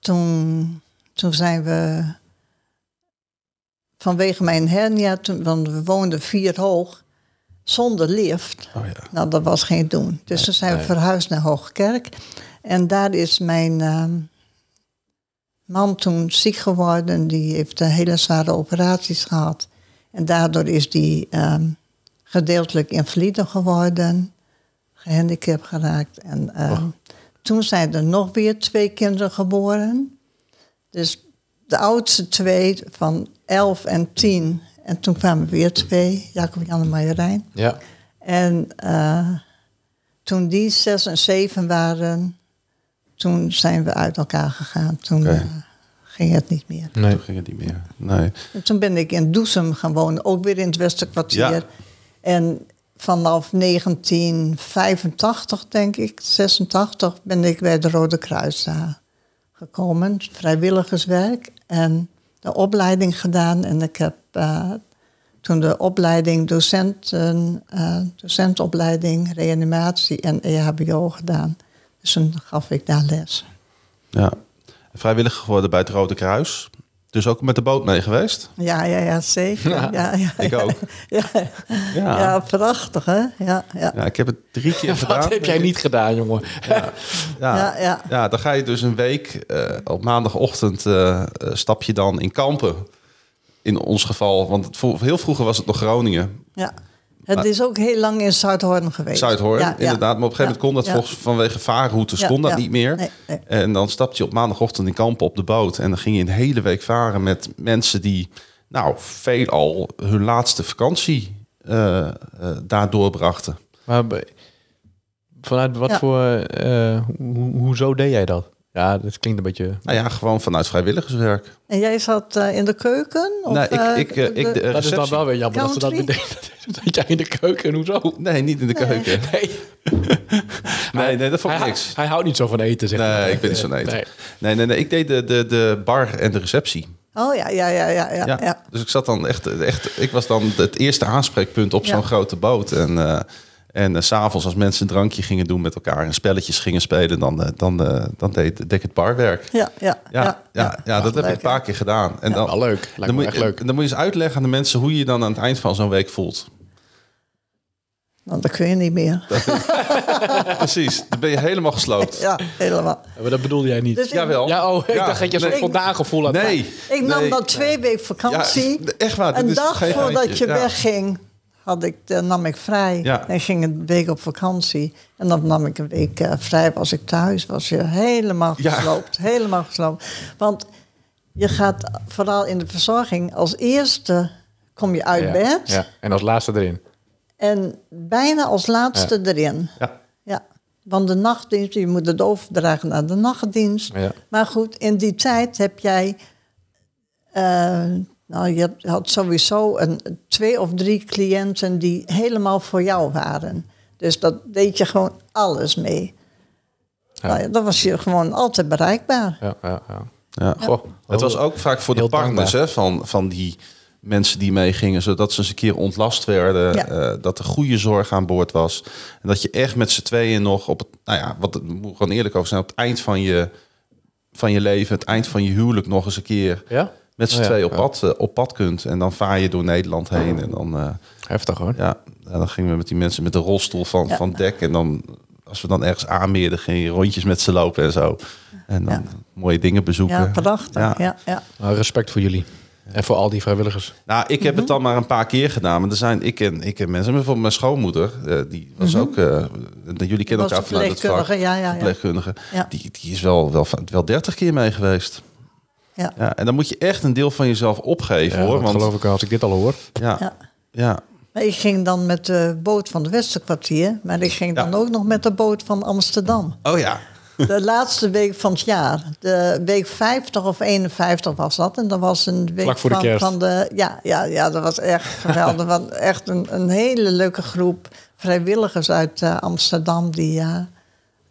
toen, toen zijn we... Vanwege mijn hernia, toen, want we woonden vier hoog, zonder lift. Oh ja. Nou, dat was geen doen. Dus nee, toen zijn we nee. verhuisd naar Hoogkerk. En daar is mijn uh, man toen ziek geworden. Die heeft een hele zware operaties gehad. En daardoor is die um, gedeeltelijk invalide geworden. Gehandicapt geraakt. En uh, oh. toen zijn er nog weer twee kinderen geboren. Dus de oudste twee van elf en tien. En toen kwamen weer twee. Jacob, Jan en Marjolein. Ja. En uh, toen die zes en zeven waren... Toen zijn we uit elkaar gegaan. Toen okay. uh, ging het niet meer. Nee, toen ging het niet meer. Nee. En toen ben ik in Doesum gaan wonen. Ook weer in het Westerkwartier. Ja. En vanaf negentien vijfentachtig, denk ik, zesentachtig... ben ik bij de Rode Kruis uh, gekomen. Vrijwilligerswerk. En de opleiding gedaan. En ik heb uh, toen de opleiding docenten... Uh, docentopleiding, reanimatie en E H B O gedaan... Dus dan gaf ik daar les. Ja, vrijwilliger geworden bij het Rode Kruis. Dus ook met de boot mee geweest? Ja, ja, ja zeker. Ja, ja, ja, ik ja, ook. Ja, ja. Ja. Ja, prachtig hè? Ja, ja. Ja, ik heb het drie keer Wat gedaan. Wat heb jij niet gedaan, jongen? Ja, ja. Ja, ja. Ja, dan ga je dus een week uh, op maandagochtend uh, stap je dan in Kampen. In ons geval, want het, heel vroeger was het nog Groningen. Ja. Het is ook heel lang in Zuidhorn geweest. Zuidhorn, ja, inderdaad. Ja. Maar op een gegeven moment kon dat ja. volgens vanwege vaarroutes ja, kon dat ja. niet meer. Nee, nee. En dan stapte je op maandagochtend in Kampen op de boot. En dan ging je een hele week varen met mensen die... nou, veelal hun laatste vakantie uh, uh, daar doorbrachten. Maar vanuit wat ja. voor... Uh, ho- hoezo deed jij dat? Ja, dat klinkt een beetje... Nou ja, gewoon vanuit vrijwilligerswerk. En jij zat uh, in de keuken? Of, nee, ik, ik, uh, ik, de, de dat is dan wel weer jammer country? Dat ze dat niet deden. Dat jij in de keuken, hoezo? Nee, niet in de nee. keuken. Nee. nee, nee, dat vond ik hij, niks. Hij houdt niet zo van eten, zeg maar. Nee, ik ben niet zo van eten. Nee, nee, nee, nee ik deed de, de, de bar en de receptie. Oh ja, ja, ja, ja, ja. ja. Dus ik zat dan echt, echt... Ik was dan het eerste aanspreekpunt op ja. zo'n grote boot. En... Uh, En uh, 's avonds als mensen een drankje gingen doen met elkaar... en spelletjes gingen spelen, dan, uh, dan, uh, dan deed, deed ik het barwerk. Ja, ja, ja, ja, ja, ja dat heb leuk, ik een paar keer gedaan. En ja, dan, wel leuk. Dan moet, echt leuk. Dan moet je eens uitleggen aan de mensen... hoe je je dan aan het eind van zo'n week voelt. Want dat kun je niet meer. Precies, dan ben je helemaal gesloopt. Ja, helemaal. Maar dat bedoelde jij niet. Dus jawel. Ja, oh, ik ja, dacht dat je zo'n voldaan gevoel had. Nee. Ik nam nee, dan twee nee. weken vakantie. Ja, echt waar, een dag voordat eindje. je ja. wegging... Had ik, dan nam ik vrij ja. en ging een week op vakantie. En dan nam ik een week uh, vrij als ik thuis was. Je helemaal gesloopt, ja. helemaal gesloopt. Want je gaat vooral in de verzorging... als eerste kom je uit ja. bed. Ja. En als laatste erin. En bijna als laatste ja. erin. Ja. Ja. Want de nachtdienst, je moet het overdragen naar de nachtdienst. Ja. Maar goed, in die tijd heb jij... Uh, Nou, je had sowieso een, twee of drie cliënten die helemaal voor jou waren. Dus dat deed je gewoon alles mee. Ja. Nou, dan was je gewoon altijd bereikbaar. Ja, ja, ja. Ja. Goh, het was ook vaak voor de partners hè, van, van die mensen die meegingen... zodat ze eens een keer ontlast werden. Ja. Uh, dat er goede zorg aan boord was. En dat je echt met z'n tweeën nog... op het, nou ja, wat moet ik gewoon eerlijk over zijn... op het eind van je, van je leven, het eind van je huwelijk nog eens een keer... Ja? Met z'n oh ja, twee op pad, ja. op pad kunt. En dan vaar je door Nederland heen. En dan, uh, heftig hoor. Ja, dan gingen we met die mensen met de rolstoel van, ja. van dek. En dan, als we dan ergens aanmeerden, gingen je rondjes met ze lopen en zo. En dan ja. mooie dingen bezoeken. Ja, prachtig. Ja. Ja, ja. Nou, respect voor jullie. En voor al die vrijwilligers. Nou, ik heb mm-hmm. het dan maar een paar keer gedaan. Maar er zijn, ik ken, ik ken mensen, bijvoorbeeld mijn schoonmoeder, uh, die was mm-hmm. ook, uh, jullie kennen elkaar vanuit het vak. Ja, ja, ja. Verpleegkundige. Ja. Die, die is wel, wel, wel dertig keer mee geweest. Ja. Ja, en dan moet je echt een deel van jezelf opgeven, ja, hoor. Want geloof ik als ik dit al hoor. Ja. Ja. Ja. Maar ik ging dan met de boot van het Westerkwartier, maar ik ging ja. dan ook nog met de boot van Amsterdam. Oh ja. de laatste week van het jaar. De week vijftig of eenenvijftig was dat. En dat was een week Vlak voor van, de kerst. Van de... Ja, ja, ja, dat was echt geweldig. Want echt een, een hele leuke groep vrijwilligers uit uh, Amsterdam. Die uh,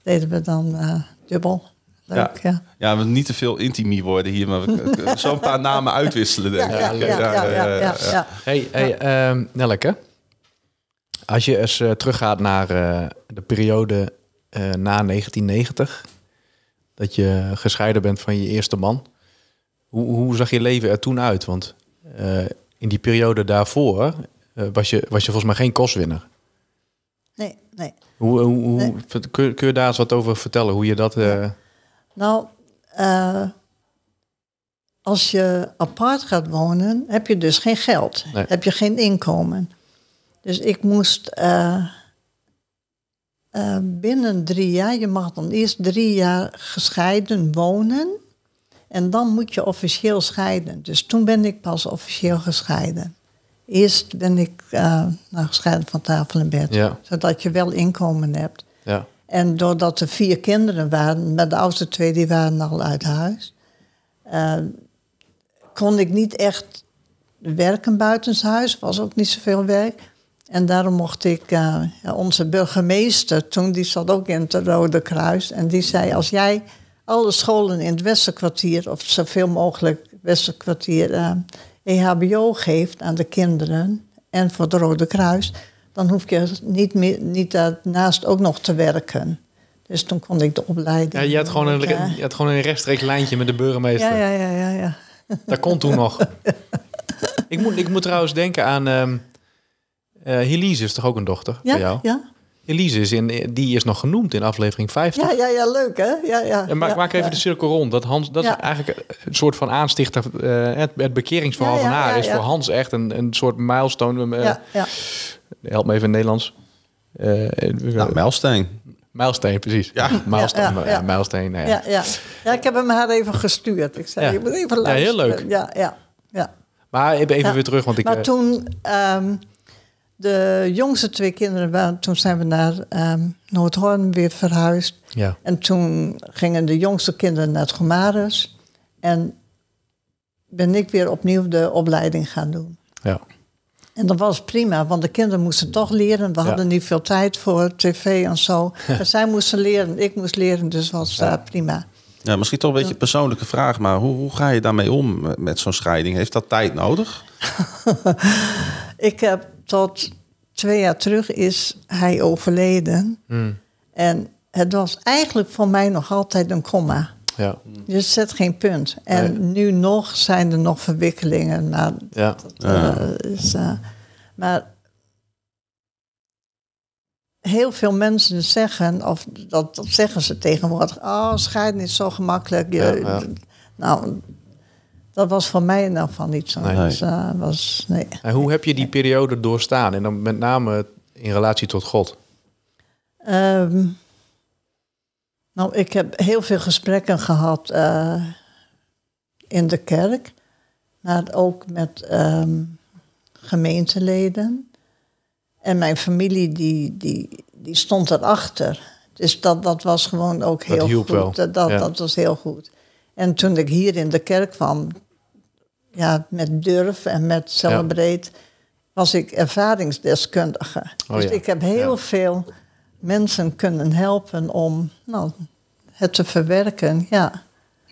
deden we dan uh, dubbel. Leuk, ja. Ja. Ja, we niet te veel intimie worden hier, maar we zo'n paar namen uitwisselen. Denk ik. Ja, ja, ja, ja, ja, ja, ja. Hey, hey um, Nelleke. Als je eens uh, teruggaat naar uh, de periode uh, na negentien negentig, dat je gescheiden bent van je eerste man. Hoe, hoe zag je leven er toen uit? Want uh, in die periode daarvoor uh, was je, was je volgens mij geen kostwinner. Nee, nee. Hoe, hoe, hoe, nee. Kun, kun je daar eens wat over vertellen? Hoe je dat... Uh, Nou, uh, als je apart gaat wonen, heb je dus geen geld. Nee. Heb je geen inkomen. Dus ik moest uh, uh, binnen drie jaar, je mag dan eerst drie jaar gescheiden wonen. En dan moet je officieel scheiden. Dus toen ben ik pas officieel gescheiden. Eerst ben ik uh, nou, gescheiden van tafel en bed. Ja. Zodat je wel inkomen hebt. Ja. En doordat er vier kinderen waren, met de oudste twee, die waren al uit huis. Uh, kon ik niet echt werken buitenshuis, was ook niet zoveel werk. En daarom mocht ik, uh, onze burgemeester toen, die zat ook in het Rode Kruis. En die zei, als jij alle scholen in het Westerkwartier, of zoveel mogelijk Westerkwartier, uh, E H B O geeft aan de kinderen en voor het Rode Kruis, dan hoef je niet, meer, niet daarnaast ook nog te werken. Dus toen kon ik de opleiding... Ja, je had gewoon een, ja. je had gewoon een rechtstreeks lijntje met de burgemeester. Ja, ja, ja, ja, ja. Dat kon toen nog. ik, moet, ik moet trouwens denken aan... Um, uh, Elise is toch ook een dochter ja, bij jou? Ja, Elise is in, die is nog genoemd in aflevering vijftig. Ja, ja, ja, leuk hè? Ja, ja, en maak, ja, maak even ja. de cirkel rond. Dat, Hans, dat ja. is eigenlijk een soort van aanstichter. Uh, het, het bekeringsverhaal ja, ja, van haar ja, ja, is ja. voor Hans echt een, een soort milestone... Uh, ja, ja. Help me even in het Nederlands. Uh, nou, mijlsteen. Mijlsteen, precies. Ja, mijlsteen. Ja, ja, ja. Mijlsteen nou ja. Ja, ja. ja, ik heb hem haar even gestuurd. Ik zei, ja. je moet even luisteren. Ja, heel leuk. Ja, ja, ja. Maar even ja. weer terug, want ik... Maar toen um, de jongste twee kinderen waren... Toen zijn we naar um, Noordhorn weer verhuisd. Ja. En toen gingen de jongste kinderen naar het Gomarus. En ben ik weer opnieuw de opleiding gaan doen. Ja. En dat was prima, want de kinderen moesten toch leren. We ja. hadden niet veel tijd voor tv en zo. En zij moesten leren, ik moest leren, dus was ja. uh, prima. Ja, misschien toch een beetje een persoonlijke vraag, maar hoe, hoe ga je daarmee om met zo'n scheiding? Heeft dat tijd nodig? Ik heb tot twee jaar terug is hij overleden. Hmm. En het was eigenlijk voor mij nog altijd een komma. Ja. Dus zet geen punt. En nee. nu nog zijn er nog verwikkelingen. Maar, ja. dat, ja. Uh, is, uh, maar heel veel mensen zeggen, of dat, dat zeggen ze tegenwoordig, oh, scheiden is zo gemakkelijk. Je, ja, ja. Nou, dat was voor mij in ieder geval niet zo. Nee. Dus, uh, was, nee. En hoe heb je die periode doorstaan? En dan met name in relatie tot God? Um, Nou, ik heb heel veel gesprekken gehad uh, in de kerk. Maar ook met um, gemeenteleden. En mijn familie, die, die, die stond erachter. Dus dat, dat was gewoon ook heel dat hielp goed. Wel. Dat, dat, ja. dat was heel goed. En toen ik hier in de kerk kwam, ja, met durf en met Celebrate, ja. was ik ervaringsdeskundige. Oh, dus ja. ik heb heel ja. veel... mensen kunnen helpen om nou, het te verwerken, ja.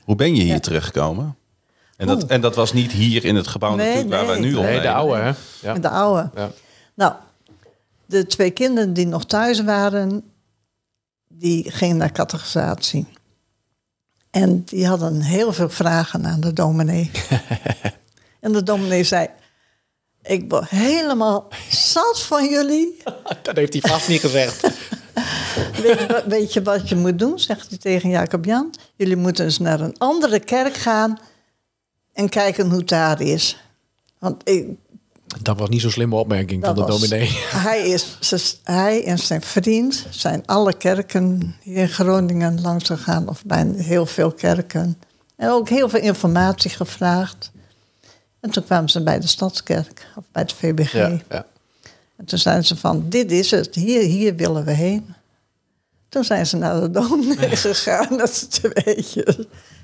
Hoe ben je hier ja. terechtgekomen? En dat, en dat was niet hier in het gebouw nee, natuurlijk, waar nee, wij nu al nee, de oude, hè? Ja. De oude. Ja. Nou, de twee kinderen die nog thuis waren, die gingen naar catechisatie. En die hadden heel veel vragen aan de dominee. En de dominee zei... Ik ben helemaal zat van jullie. Dat heeft hij vast niet gezegd. Weet je, weet je wat je moet doen, zegt hij tegen Jacob Jan. Jullie moeten eens naar een andere kerk gaan en kijken hoe het daar is. Want ik, dat was niet zo'n slimme opmerking van de was, dominee. Hij, is, hij en zijn vriend zijn alle kerken hier in Groningen langs gegaan. Of bij heel veel kerken. En ook heel veel informatie gevraagd. En toen kwamen ze bij de Stadskerk, of bij het V B G. Ja, ja. En toen zeiden ze van, dit is het, hier, hier willen we heen. Toen zijn ze naar de dominee gegaan, dat ze tweetjes.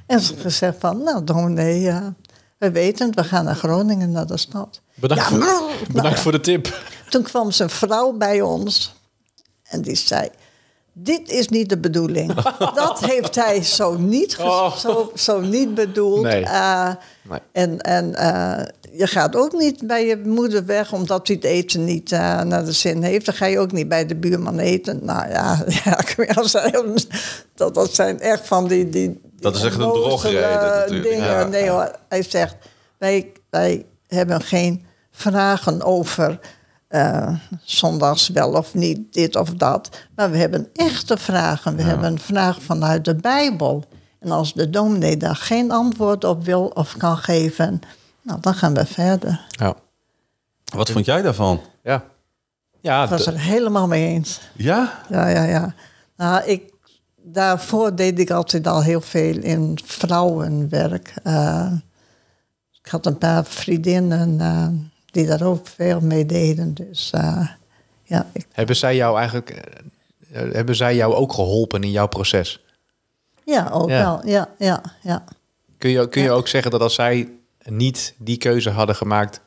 En ze gezegd van, nou dominee, uh, we weten het, we gaan naar Groningen, naar de stad. Bedankt, ja, voor, nou, bedankt voor de tip. Toen kwam zijn vrouw bij ons en die zei, dit is niet de bedoeling. Dat heeft hij zo niet, ge- oh. zo, zo niet bedoeld. Nee. Uh, nee. En, en uh, je gaat ook niet bij je moeder weg... omdat hij het eten niet uh, naar de zin heeft. Dan ga je ook niet bij de buurman eten. Nou ja, ja dat, dat zijn echt van die... die, die dat is echt een drogreden natuurlijk. Dingen. Ja. Nee hoor, hij zegt... wij, wij hebben geen vragen over... Uh, zondags wel of niet, dit of dat. Maar we hebben echte vragen. We ja. hebben een vraag vanuit de Bijbel. En als de dominee daar geen antwoord op wil of kan geven... nou, dan gaan we verder. Ja. Wat vond jij daarvan? Ja. Ja, ik was de... er helemaal mee eens. Ja? Ja, ja, ja. Nou, ik, daarvoor deed ik altijd al heel veel in vrouwenwerk. Uh, ik had een paar vriendinnen... Uh, die daar ook veel mee deden. Dus, uh, ja, ik... Hebben zij jou eigenlijk uh, hebben zij jou ook geholpen in jouw proces? Ja, ook ja. wel. Ja, ja, ja. Kun je, kun je ja. ook zeggen dat als zij niet die keuze hadden gemaakt...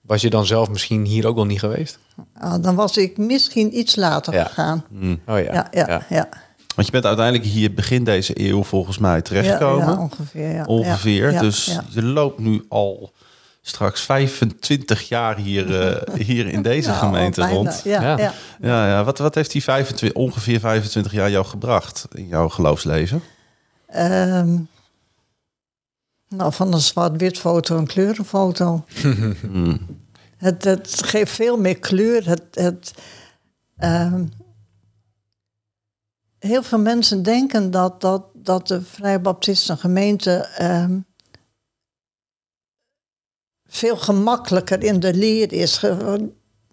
was je dan zelf misschien hier ook wel niet geweest? Uh, dan was ik misschien iets later ja. gegaan. Mm. Oh, ja. Ja, ja, ja. ja. Want je bent uiteindelijk hier begin deze eeuw volgens mij terechtgekomen. Ja, ja, ongeveer. Ja. Ongeveer, ja, dus ja. je loopt nu al... straks vijfentwintig jaar hier, uh, hier in deze ja, gemeente bijna, rond. Ja, ja. Ja. Ja, ja. Wat, wat heeft die vijfentwintig, ongeveer vijfentwintig jaar jou gebracht in jouw geloofsleven? Um, nou, van een zwart-wit foto een kleurenfoto. mm. het, het geeft veel meer kleur. Het, het, um, heel veel mensen denken dat, dat, dat de Vrije Baptistische gemeente... Um, veel gemakkelijker in de leer is. Ge-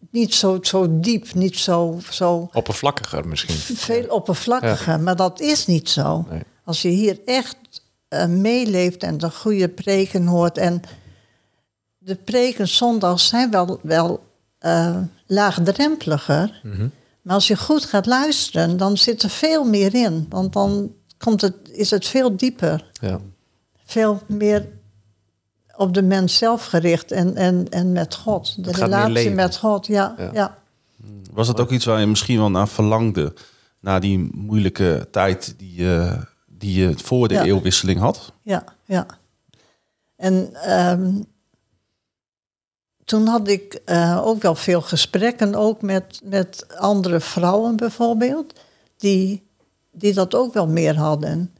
niet zo, zo diep, niet zo, zo... Oppervlakkiger misschien. Veel oppervlakkiger, ja. maar dat is niet zo. Nee. Als je hier echt uh, meeleeft en de goede preken hoort... en de preken zondags zijn wel, wel uh, laagdrempeliger... Mm-hmm. maar als je goed gaat luisteren, dan zit er veel meer in. Want dan komt het, is het veel dieper. Ja. Veel meer... op de mens zelf gericht en, en, en met God. De relatie met God, ja, ja. ja. Was dat ook iets waar je misschien wel naar verlangde... na die moeilijke tijd die je, die je voor de ja. eeuwwisseling had? Ja, ja. En um, toen had ik uh, ook wel veel gesprekken... ook met, met andere vrouwen bijvoorbeeld... Die, die dat ook wel meer hadden...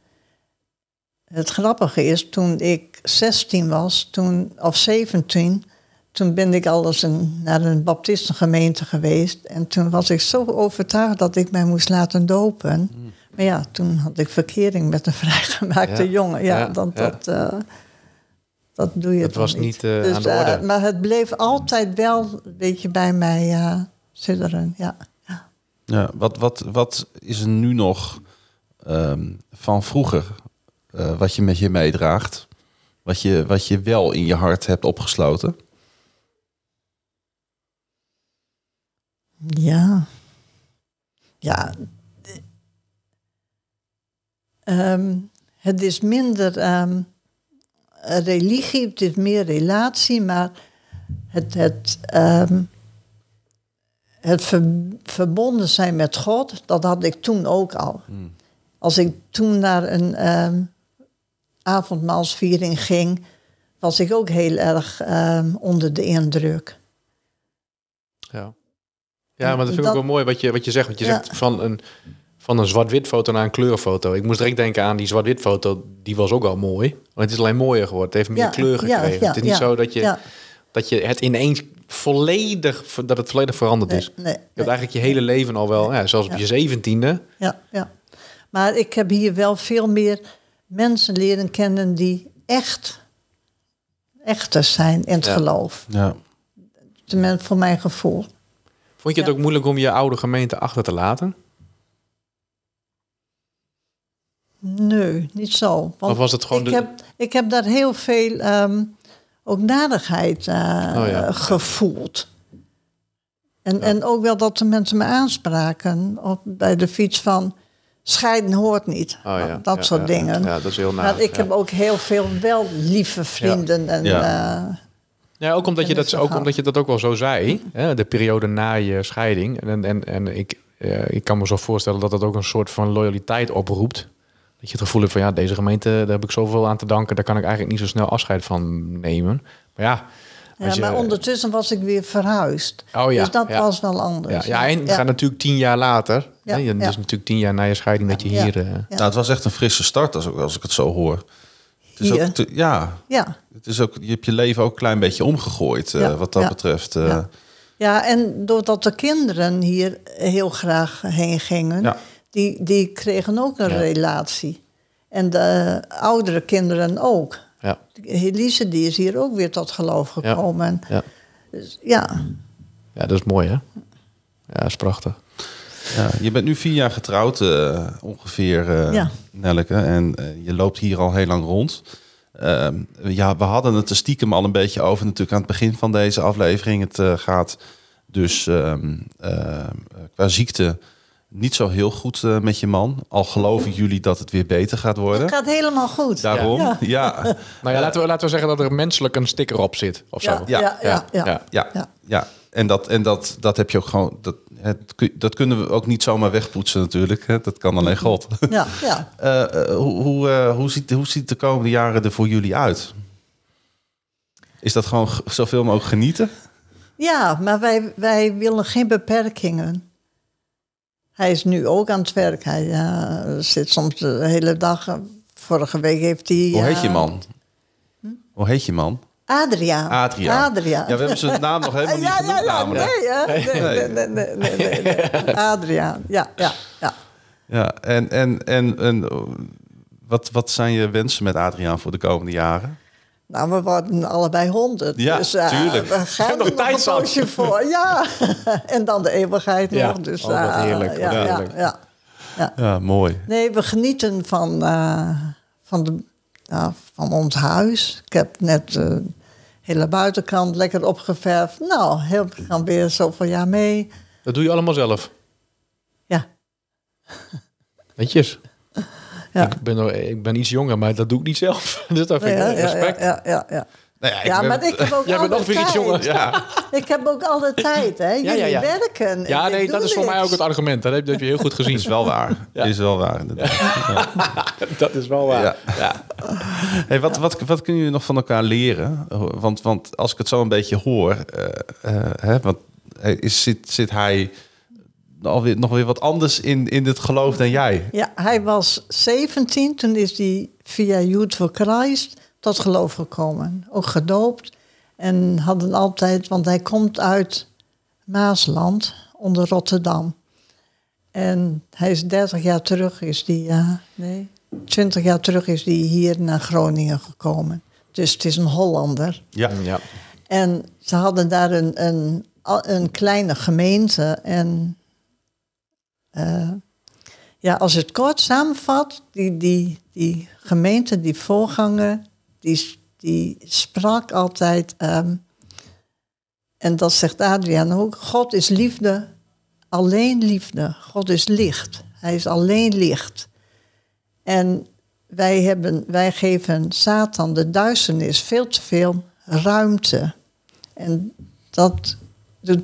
Het grappige is, toen ik zestien was, toen, of zeventien... toen ben ik al eens een, naar een baptistengemeente geweest. En toen was ik zo overtuigd dat ik mij moest laten dopen. Mm. Maar ja, toen had ik verkering met een vrijgemaakte ja. jongen. Ja, ja, dan, ja. Dat, uh, dat doe je dat was niet, niet uh, dus, aan de orde. Uh, maar het bleef altijd wel een beetje bij mij uh, sidderen, ja. ja. ja wat, wat, wat is er nu nog um, van vroeger... Uh, wat je met je meedraagt, wat je, wat je wel in je hart hebt opgesloten? Ja. Ja. Um, het is minder um, religie, het is meer relatie, maar het, het, um, het ver, verbonden zijn met God, dat had ik toen ook al. Hmm. Als ik toen naar een... Um, avondmaalsviering ging, was ik ook heel erg um, onder de indruk. Ja, ja, maar dat vind ik dat, ook wel mooi wat je, wat je zegt. Want je ja. zegt van een, van een zwart-wit foto naar een kleurfoto. Ik moest direct denken aan die zwart-wit foto, die was ook al mooi. Maar het is alleen mooier geworden. Het heeft meer ja, kleur gekregen. Ja, ja, het is niet ja, zo dat je, ja. dat je het ineens volledig, dat het volledig veranderd nee, is. Nee, je nee, hebt eigenlijk je hele nee, leven al wel, nee, ja, zelfs ja. op je zeventiende. Ja, ja. Maar ik heb hier wel veel meer... mensen leren kennen die echt, echter zijn in het ja. geloof. Ja. Tenminste, voor mijn gevoel. Vond je het ja. ook moeilijk om je oude gemeente achter te laten? Nee, niet zo. Want of was het gewoon ik, de... heb, ik heb daar heel veel um, ook nadigheid uh, oh ja. gevoeld. En, ja. en ook wel dat de mensen me aanspraken op, bij de fiets van... Scheiden hoort niet. Oh, ja. Dat ja, soort ja, dingen. Ja, ja, dat is heel maar ik ja. heb ook heel veel wel lieve vrienden. Ja, en, ja. Uh, ja ook, omdat je dat, ook omdat je dat ook wel zo zei. Hè, de periode na je scheiding. En, en, en ik, uh, ik kan me zo voorstellen dat dat ook een soort van loyaliteit oproept. Dat je het gevoel hebt van ja, deze gemeente, daar heb ik zoveel aan te danken. Daar kan ik eigenlijk niet zo snel afscheid van nemen. Maar ja... Ja, maar ondertussen was ik weer verhuisd. Oh, ja, dus dat ja. was wel anders. Ja, ja en ja. gaat natuurlijk tien jaar later. Ja, hè, dus ja. natuurlijk tien jaar na je scheiding ja, dat je ja, hier... Ja. Uh... Nou, het was echt een frisse start als, als ik het zo hoor. Het is ook te, ja. ja. Het is ook, je hebt je leven ook een klein beetje omgegooid ja. uh, wat dat ja. betreft. Uh... Ja. ja, en doordat de kinderen hier heel graag heen gingen... Ja. Die, die kregen ook een ja. relatie. En de oudere kinderen ook... Ja. Elise die is hier ook weer tot geloof gekomen. Ja, ja. Dus, ja. ja dat is mooi, hè? Ja, dat is prachtig. Ja, je bent nu vier jaar getrouwd, uh, ongeveer, uh, ja. Nelleke. En uh, je loopt hier al heel lang rond. Uh, ja, we hadden het er stiekem al een beetje over natuurlijk aan het begin van deze aflevering. Het uh, gaat dus um, uh, qua ziekte... Niet zo heel goed uh, met je man. Al geloven jullie dat het weer beter gaat worden. Het gaat helemaal goed. Daarom, ja. ja. ja. Nou ja, laten we, laten we zeggen dat er menselijk een sticker op zit. Of ja, zo. Ja, ja, ja. ja. ja. ja. ja. ja. En, dat, en dat, dat heb je ook gewoon... Dat, het, dat kunnen we ook niet zomaar wegpoetsen natuurlijk. Dat kan alleen God. Ja, ja. uh, hoe, hoe, uh, hoe, ziet, hoe ziet de komende jaren er voor jullie uit? Is dat gewoon g- zoveel mogelijk genieten? Ja, maar wij, wij willen geen beperkingen. Hij is nu ook aan het werk. Hij uh, zit soms de hele dag. Uh, vorige week heeft hij... Uh, Hoe heet je man? Hm? Hoe heet je man? Adriaan. Adriaan. Adriaan. Ja, we hebben zijn naam nog helemaal niet ja, genoemd. Ja, ja, nee, nee, nee, nee, nee, nee, nee, nee. Adriaan, ja, ja, ja. Ja, en, en, en, en wat, wat zijn je wensen met Adriaan voor de komende jaren? Nou, we worden allebei honderd. Ja, dus, uh, tuurlijk. We gaan nog tijd een poosje voor. Ja, en dan de eeuwigheid ja. nog. Dus, uh, oh, wat heerlijk. Ja, ja, heerlijk. Ja, ja, ja. ja, mooi. Nee, we genieten van, uh, van, de, uh, van ons huis. Ik heb net de uh, hele buitenkant lekker opgeverfd. Nou, heel, we gaan weer zoveel jaar mee. Dat doe je allemaal zelf? Ja. Netjes. Ja. Ik, ben er, ik ben iets jonger, maar dat doe ik niet zelf. Dus daar vind ik ja, respect. Ja, ja, ja, ja. Nou ja, ik ja ben, maar ik heb ook jij bent nog weer iets jonger. Ja. Ik heb ook al de tijd, hè? Jullie ja, ja, ja. werken. Ja, nee, dat niks. Is voor mij ook het argument. Dat heb, dat heb je heel goed gezien. Dat is wel waar. Ja. Is wel waar inderdaad. Ja. Ja. Dat is wel waar. Ja. Ja. Hey, wat, wat, wat kunnen jullie nog van elkaar leren? Want, want als ik het zo een beetje hoor, uh, uh, hè, want, is, zit, zit hij... Alweer, nog weer wat anders in, in het geloof dan jij. Ja, hij was zeventien. Toen is hij via Youth for Christ tot geloof gekomen. Ook gedoopt. En hadden altijd... Want hij komt uit Maasland, onder Rotterdam. En hij is dertig jaar terug, is die, ja, nee, twintig jaar terug is hij hier naar Groningen gekomen. Dus het is een Hollander. Ja, ja. En ze hadden daar een, een, een kleine gemeente en... Uh, ja, als je het kort samenvat, die, die, die gemeente, die voorganger, die, die sprak altijd, um, en dat zegt Adriaan ook, God is liefde, alleen liefde. God is licht, hij is alleen licht. En wij, hebben, wij geven Satan, de duisternis, veel te veel ruimte. En dat doet...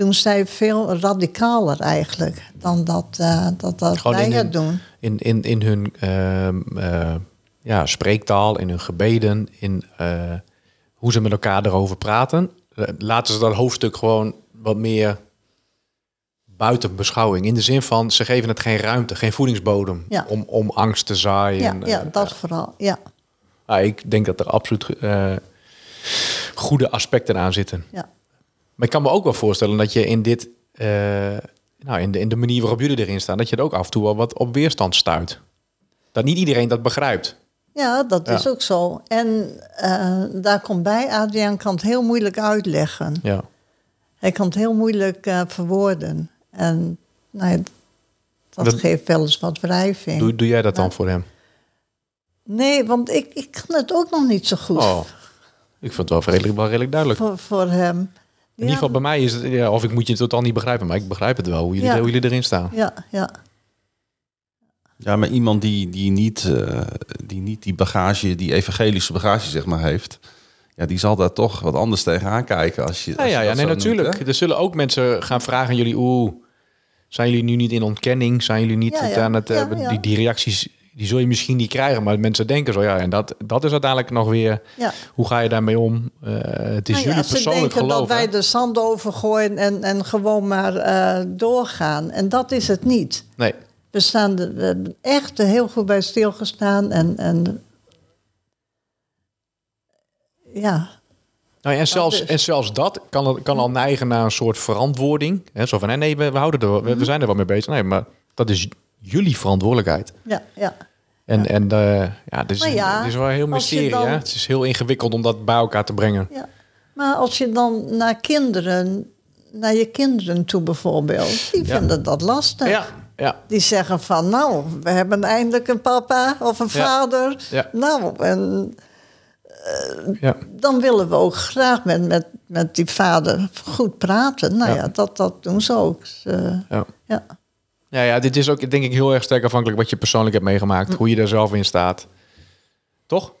doen zij veel radicaler eigenlijk dan dat, uh, dat, dat wij in hun, het doen. In, in, in hun uh, uh, ja, spreektaal, in hun gebeden, in uh, hoe ze met elkaar erover praten. Laten ze dat hoofdstuk gewoon wat meer buiten beschouwing. In de zin van, ze geven het geen ruimte, geen voedingsbodem ja. om, om angst te zaaien. Ja, en, ja uh, dat uh, vooral, ja. Uh, ik denk dat er absoluut uh, goede aspecten aan zitten. Ja. Maar ik kan me ook wel voorstellen dat je in dit, uh, nou in de, in de manier waarop jullie erin staan, dat je er ook af en toe wel wat op weerstand stuit. Dat niet iedereen dat begrijpt. Ja, dat ja. is ook zo. En uh, daar komt bij, Adriaan kan het heel moeilijk uitleggen. Ja. Hij kan het heel moeilijk uh, verwoorden. En nou ja, dat, dat geeft wel eens wat wrijving. Doe, doe jij dat maar, dan voor hem? Nee, want ik, ik kan het ook nog niet zo goed. Oh, ik vind het wel redelijk, wel redelijk duidelijk. Voor, voor hem. In ieder geval bij mij is het, ja, of ik moet je het totaal niet begrijpen, maar ik begrijp het wel, hoe jullie, ja. hoe jullie erin staan. Ja, ja. Ja, maar iemand die, die, niet, uh, die niet die bagage, die evangelische bagage zeg maar heeft, ja, die zal daar toch wat anders tegenaan kijken. Als je, ja, als ja, je ja nee, natuurlijk. Noemt, er zullen ook mensen gaan vragen aan jullie, oeh, zijn jullie nu niet in ontkenning? Zijn jullie niet ja, ja. aan het, uh, ja, ja. Die, die reacties, die zul je misschien niet krijgen, maar mensen denken zo, ja, en dat, dat is uiteindelijk nog weer, ja. hoe ga je daarmee om? Uh, het is nou, jullie ja, persoonlijk geloof. Dat wij de zand overgooien en, en gewoon maar uh, doorgaan. En dat is het niet. Nee. We staan de, we hebben echt heel goed bij stilgestaan. En, en ja. Nou ja en, zelfs, en zelfs dat kan, kan al neigen naar een soort verantwoording. Hè? Zo van, nee, nee we, we, houden er, we, we zijn er wel mee bezig. Nee, maar dat is jullie verantwoordelijkheid. Ja, ja. En, ja. en uh, ja, dit is, ja, dit is wel een heel mysterie. Dan, hè? Het is heel ingewikkeld om dat bij elkaar te brengen. Ja. Maar als je dan naar kinderen, naar je kinderen toe bijvoorbeeld, die ja. vinden dat lastig. Ja. Ja. Die zeggen van, nou, we hebben eindelijk een papa of een ja. vader. Ja. Nou, en uh, ja. dan willen we ook graag met, met, met die vader goed praten. Nou ja, ja dat, dat doen ze ook. Uh, ja. Ja. Ja, ja, dit is ook denk ik heel erg sterk afhankelijk wat je persoonlijk hebt meegemaakt. Hm. Hoe je daar zelf in staat. Toch?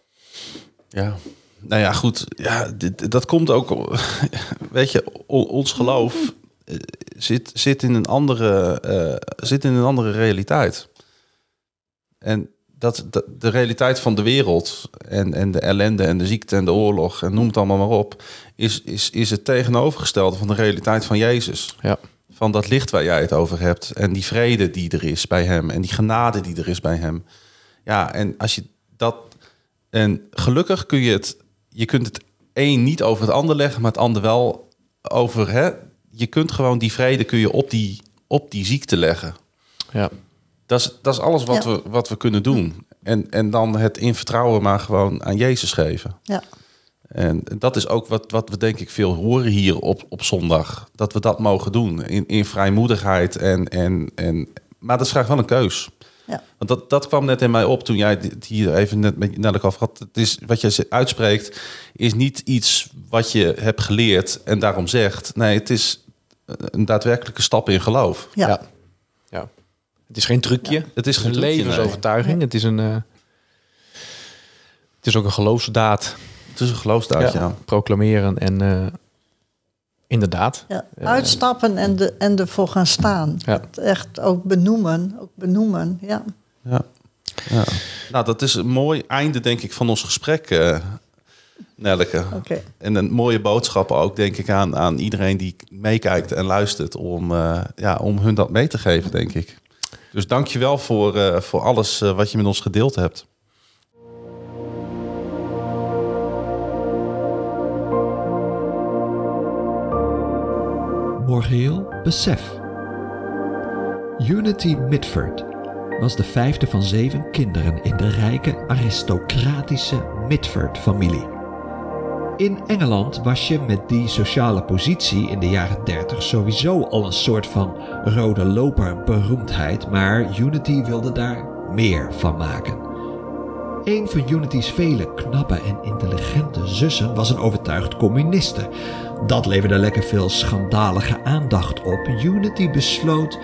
Ja. Nou ja, goed. Ja, dit, dat komt ook, weet je, on, ons geloof... Hm. Zit, zit, in een andere, uh, zit in een andere realiteit. En dat, dat de realiteit van de wereld... En, en de ellende en de ziekte en de oorlog... en noem het allemaal maar op... is, is, is het tegenovergestelde van de realiteit van Jezus. Ja. Van dat licht waar jij het over hebt... en die vrede die er is bij hem... en die genade die er is bij hem. Ja, en als je dat... en gelukkig kun je het... je kunt het een niet over het ander leggen... maar het ander wel over... Hè, je kunt gewoon die vrede kun je op, die, op die ziekte leggen. Ja. Dat is, dat is alles wat, ja. we, wat we kunnen doen. En, en dan het in vertrouwen maar gewoon aan Jezus geven. Ja. En dat is ook wat, wat we denk ik veel horen hier op, op zondag. Dat we dat mogen doen in, in vrijmoedigheid. En, en, en, maar dat vraagt wel een keus. Ja. Want dat, dat kwam net in mij op toen jij het hier even net met Nelleke over had. Het is, wat je uitspreekt is niet iets wat je hebt geleerd en daarom zegt. Nee, het is een daadwerkelijke stap in geloof. Ja. ja. ja. Het is geen trucje. Ja. Het is geen het is een levensovertuiging. Nee. Het is een. Uh, het is ook een geloofsdaad. Het is een geloofsdaad, ja. ja. Proclameren en uh, inderdaad. Ja. Uitstappen en, de, en ervoor gaan staan. Ja. Echt ook benoemen. Ook benoemen, ja. ja. ja. Nou, dat is een mooi einde, denk ik, van ons gesprek... Uh, Nelleke. Okay. En een mooie boodschap ook, denk ik, aan, aan iedereen die meekijkt en luistert... Om, uh, ja, om hun dat mee te geven, denk ik. Dus dank je wel voor, uh, voor alles uh, wat je met ons gedeeld hebt. Morgeel besef. Unity Mitford was de vijfde van zeven kinderen... in de rijke, aristocratische Mitford-familie. In Engeland was je met die sociale positie in de jaren dertig sowieso al een soort van rode loper beroemdheid, maar Unity wilde daar meer van maken. Een van Unity's vele knappe en intelligente zussen was een overtuigd communiste. Dat leverde lekker veel schandalige aandacht op. Unity besloot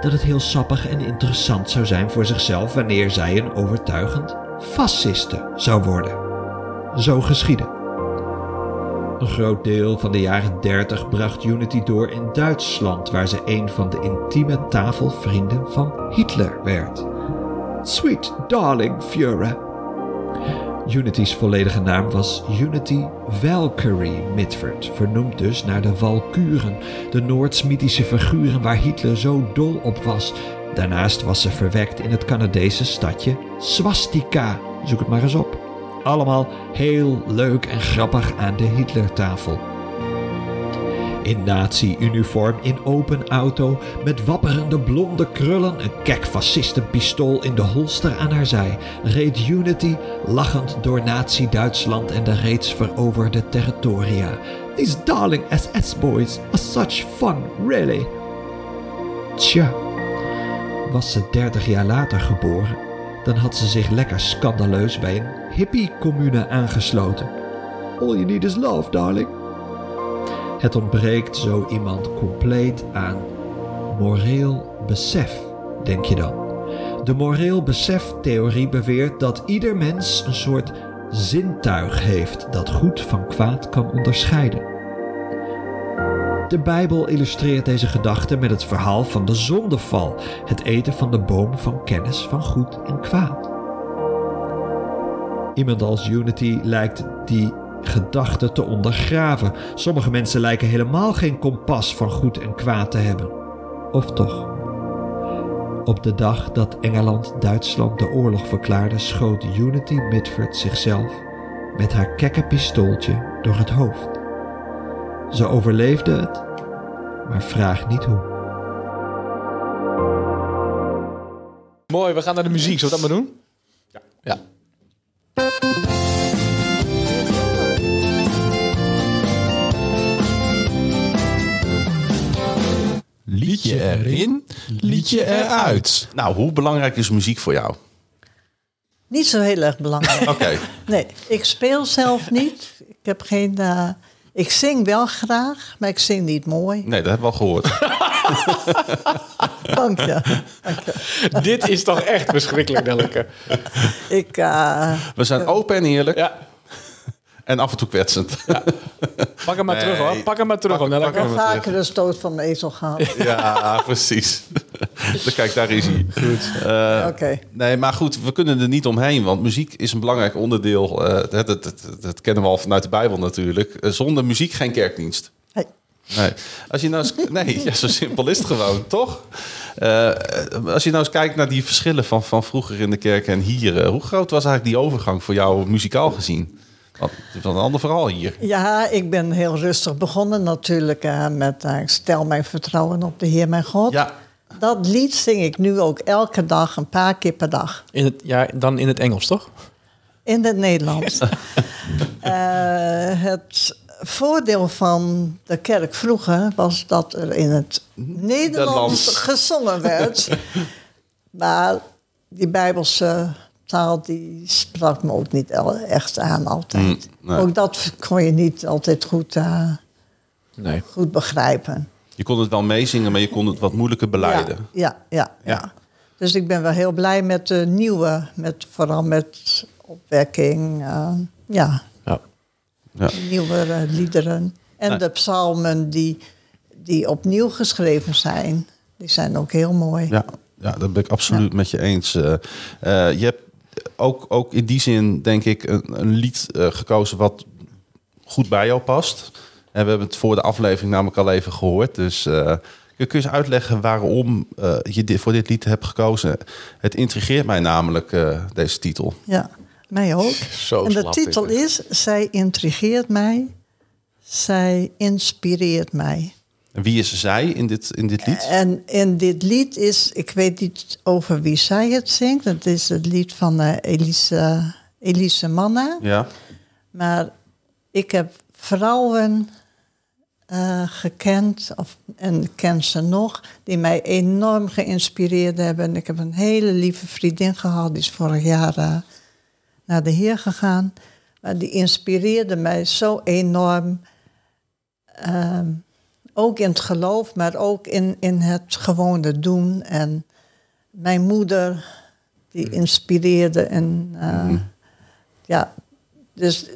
dat het heel sappig en interessant zou zijn voor zichzelf wanneer zij een overtuigend fasciste zou worden. Zo geschiedde. Een groot deel van de jaren dertig bracht Unity door in Duitsland, waar ze een van de intieme tafelvrienden van Hitler werd. Sweet darling Führer. Unity's volledige naam was Unity Valkyrie Mitford, vernoemd dus naar de Walkuren, de Noords-mythische figuren waar Hitler zo dol op was. Daarnaast was ze verwekt in het Canadese stadje Swastika. Zoek het maar eens op. Allemaal heel leuk en grappig aan de Hitlertafel. In nazi-uniform, in open auto, met wapperende blonde krullen... een kek fascistenpistool in de holster aan haar zij... reed Unity lachend door nazi-Duitsland en de reeds veroverde territoria. These darling S S-boys are such fun, really. Tja, was ze dertig jaar later geboren... dan had ze zich lekker scandaleus bij een... hippie-commune aangesloten. All you need is love, darling. Het ontbreekt zo iemand compleet aan moreel besef, denk je dan. De moreel beseftheorie beweert dat ieder mens een soort zintuig heeft dat goed van kwaad kan onderscheiden. De Bijbel illustreert deze gedachte met het verhaal van de zondeval, het eten van de boom van kennis van goed en kwaad. Iemand als Unity lijkt die gedachte te ondergraven. Sommige mensen lijken helemaal geen kompas van goed en kwaad te hebben. Of toch? Op de dag dat Engeland-Duitsland de oorlog verklaarde, schoot Unity Mitford zichzelf met haar kekke pistooltje door het hoofd. Ze overleefde het, maar vraag niet hoe. Mooi, we gaan naar de muziek. Zullen we dat maar doen? Ja. Ja. Liedje erin, liedje eruit. Nou, hoe belangrijk is muziek voor jou? Niet zo heel erg belangrijk. Oké. Okay. Nee, ik speel zelf niet. Ik heb geen... Uh, ik zing wel graag, maar ik zing niet mooi. Nee, dat hebben we al gehoord. Dank je. Dank je. Dit is toch echt verschrikkelijk, Nelleke. Ik, uh, we zijn open en eerlijk. Ja. En af en toe kwetsend. Ja. Pak hem maar nee. terug hoor. Pak hem maar terug. Pak, pak ik heb vaker de stoot van de ezel gehad. Ja, precies. Kijk, daar is hij. Goed. Uh, Oké. Okay. Nee, maar goed, we kunnen er niet omheen. Want muziek is een belangrijk onderdeel. Uh, dat, dat, dat, dat kennen we al vanuit de Bijbel natuurlijk. Uh, zonder muziek geen kerkdienst. Hey. Nee. Als je nou eens, nee, ja, zo simpel is het gewoon, toch? Uh, als je nou eens kijkt naar die verschillen van, van vroeger in de kerk en hier. Uh, hoe groot was eigenlijk die overgang voor jou muzikaal gezien? Wat, het is wel een ander verhaal hier. Ja, ik ben heel rustig begonnen natuurlijk. Uh, met uh, ik stel mijn vertrouwen op de Heer mijn God. Ja. Dat lied zing ik nu ook elke dag, een paar keer per dag. In het, ja, dan in het Engels, toch? In het Nederlands. uh, het voordeel van de kerk vroeger was dat er in het Nederlands gezongen werd. Maar die Bijbelse... taal die sprak me ook niet echt aan altijd. Mm, nee. Ook dat kon je niet altijd goed, uh, nee. goed begrijpen. Je kon het wel meezingen, maar je kon het wat moeilijker beleiden. Ja, ja, ja, ja. ja. Dus ik ben wel heel blij met de nieuwe. Met, vooral met opwekking. Uh, ja. ja. ja. Nieuwere liederen. En nee. de psalmen die, die opnieuw geschreven zijn. Die zijn ook heel mooi. Ja, ja dat ben ik absoluut ja. met je eens. Uh, uh, je hebt Ook, ook in die zin, denk ik, een, een lied uh, gekozen wat goed bij jou past. En we hebben het voor de aflevering namelijk al even gehoord. Dus uh, kun je eens uitleggen waarom uh, je dit, voor dit lied hebt gekozen? Het intrigeert mij namelijk, uh, deze titel. Ja, mij ook. Zo en de titel dit. is, zij intrigeert mij, zij inspireert mij. En wie is zij in dit, in dit lied? En in dit lied is, ik weet niet over wie zij het zingt. Dat is het lied van uh, Elise, Elise Mannen. Ja. Maar ik heb vrouwen uh, gekend, of, en ken ze nog, die mij enorm geïnspireerd hebben. Ik heb een hele lieve vriendin gehad, die is vorig jaar uh, naar de Heer gegaan. Maar die inspireerde mij zo enorm... Uh, Ook in het geloof, maar ook in, in het gewone doen. En mijn moeder, die inspireerde. En, uh, mm. ja, dus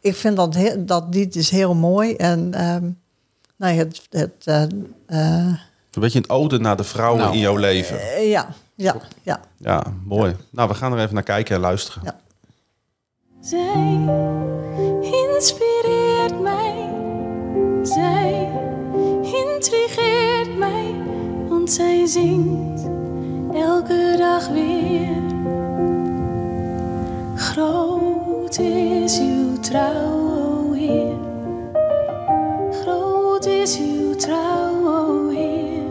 ik vind dat, heel, dat lied is heel mooi. En um, nou, het... het uh, uh, een beetje een ode naar de vrouwen nou, in jouw leven. Uh, ja, ja, ja. Ja, mooi. Ja. Nou, we gaan er even naar kijken en luisteren. Ja. Zij inspireert mij. Zij... intrigeert mij, want zij zingt elke dag weer. Groot is uw trouw, o Heer. Groot is uw trouw, o Heer.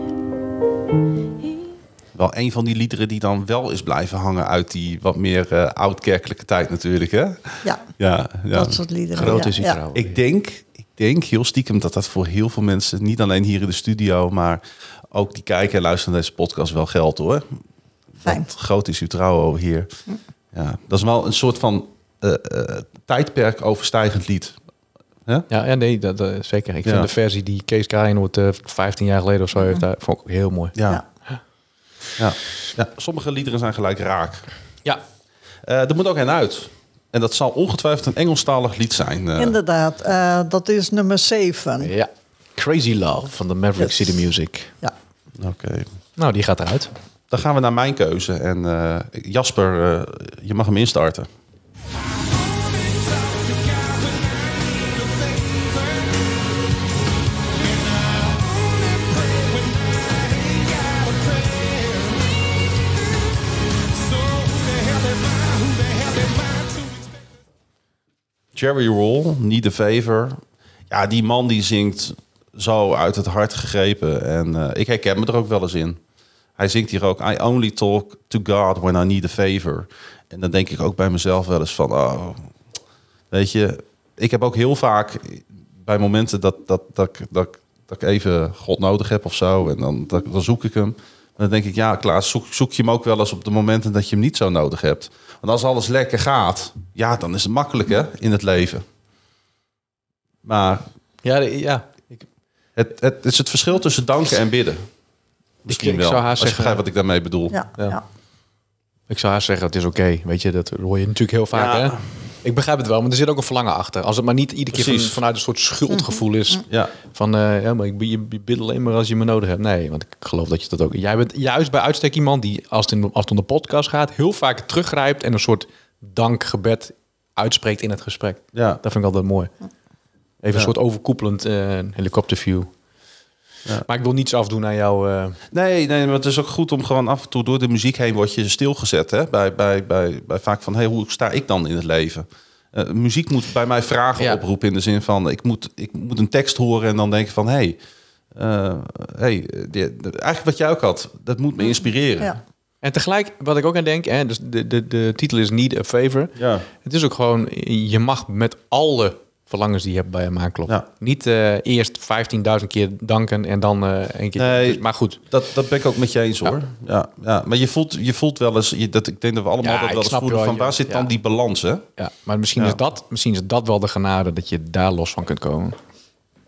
Wel een van die liederen die dan wel is blijven hangen uit die wat meer uh, oud-kerkelijke tijd natuurlijk, hè? Ja, ja, ja. dat soort liederen. Groot is uw ja. trouw. Ik denk... Ik denk heel stiekem dat dat voor heel veel mensen, niet alleen hier in de studio, maar ook die kijken en luisteren naar deze podcast wel geldt hoor. Fijn. Groot is uw trouw, o Heer. Ja, dat is wel een soort van uh, uh, tijdperk overstijgend lied. Ja, ja, ja nee, dat, dat zeker. Ik ja. vind de versie die Kees Kraaienhoort uh, vijftien jaar geleden of zo heeft, daar vond ik ook heel mooi. Ja. Ja. Ja. Ja. Ja. Sommige liederen zijn gelijk raak. Ja. Uh, er moet ook een uit. En dat zal ongetwijfeld een Engelstalig lied zijn. Uh. Inderdaad, uh, dat is nummer zeven. Ja. Crazy Love van de Maverick City Music. Ja. Oké. Okay. Nou, die gaat eruit. Dan gaan we naar mijn keuze. En uh, Jasper, uh, je mag hem instarten. Jerry Roll, Need a Favor. Ja, die man die zingt zo uit het hart gegrepen. En uh, ik herken me er ook wel eens in. Hij zingt hier ook, I only talk to God when I need a favor. En dan denk ik ook bij mezelf wel eens van, oh, weet je, ik heb ook heel vaak bij momenten dat, dat, dat, dat, dat, dat ik even God nodig heb of zo. En dan, dat, dan zoek ik hem. En dan denk ik, ja Klaas, zoek, zoek je hem ook wel eens op de momenten dat je hem niet zo nodig hebt. Want als alles lekker gaat, ja, dan is het makkelijk hè, in het leven. Maar ja, ja. Het, het is het verschil tussen danken en bidden. Misschien ik, wel, ik zou haar als je begrijpt wat ik daarmee bedoel. Ja, ja. Ja. Ik zou haar zeggen, het is oké. Okay. Weet je, dat hoor je natuurlijk heel vaak. Ja. Hè? Ik begrijp het wel, maar er zit ook een verlangen achter. Als het maar niet iedere Precies. keer van, vanuit een soort schuldgevoel is. Ja. Van, uh, ja, maar ik, je, je bid alleen maar als je me nodig hebt. Nee, want ik geloof dat je dat ook... Jij bent juist bij uitstek iemand die, als het, in, als het om de podcast gaat... heel vaak teruggrijpt en een soort dankgebed uitspreekt in het gesprek. Ja. Dat vind ik altijd mooi. Even ja. een soort overkoepelend uh, helikopterview. Ja. Maar ik wil niets afdoen aan jou. Uh... Nee, nee, maar het is ook goed om gewoon af en toe door de muziek heen word je stilgezet. Hè? Bij, bij, bij, bij vaak van, hey, hoe sta ik dan in het leven? Uh, muziek moet bij mij vragen ja. oproepen in de zin van, ik moet, ik moet een tekst horen en dan denken van, hey, uh, hey die, eigenlijk wat jij ook had, dat moet me inspireren. Ja. En tegelijk, wat ik ook aan denk, hè, dus de, de, de titel is Need a Favor. Ja. Het is ook gewoon, je mag met alle... verlangens die je hebt bij hem aankloppen. Ja. Niet uh, eerst vijftienduizend keer danken en dan uh, één keer... Nee, dus, maar goed. Dat, dat ben ik ook met je eens, hoor. Ja. Ja, ja. Maar je voelt, je voelt wel eens... Je, dat, ik denk dat we allemaal ja, dat wel eens voelen wel, van... Ja. Waar zit ja. dan die balans, hè? Ja, maar misschien, ja. is dat, misschien is dat wel de genade... dat je daar los van kunt komen.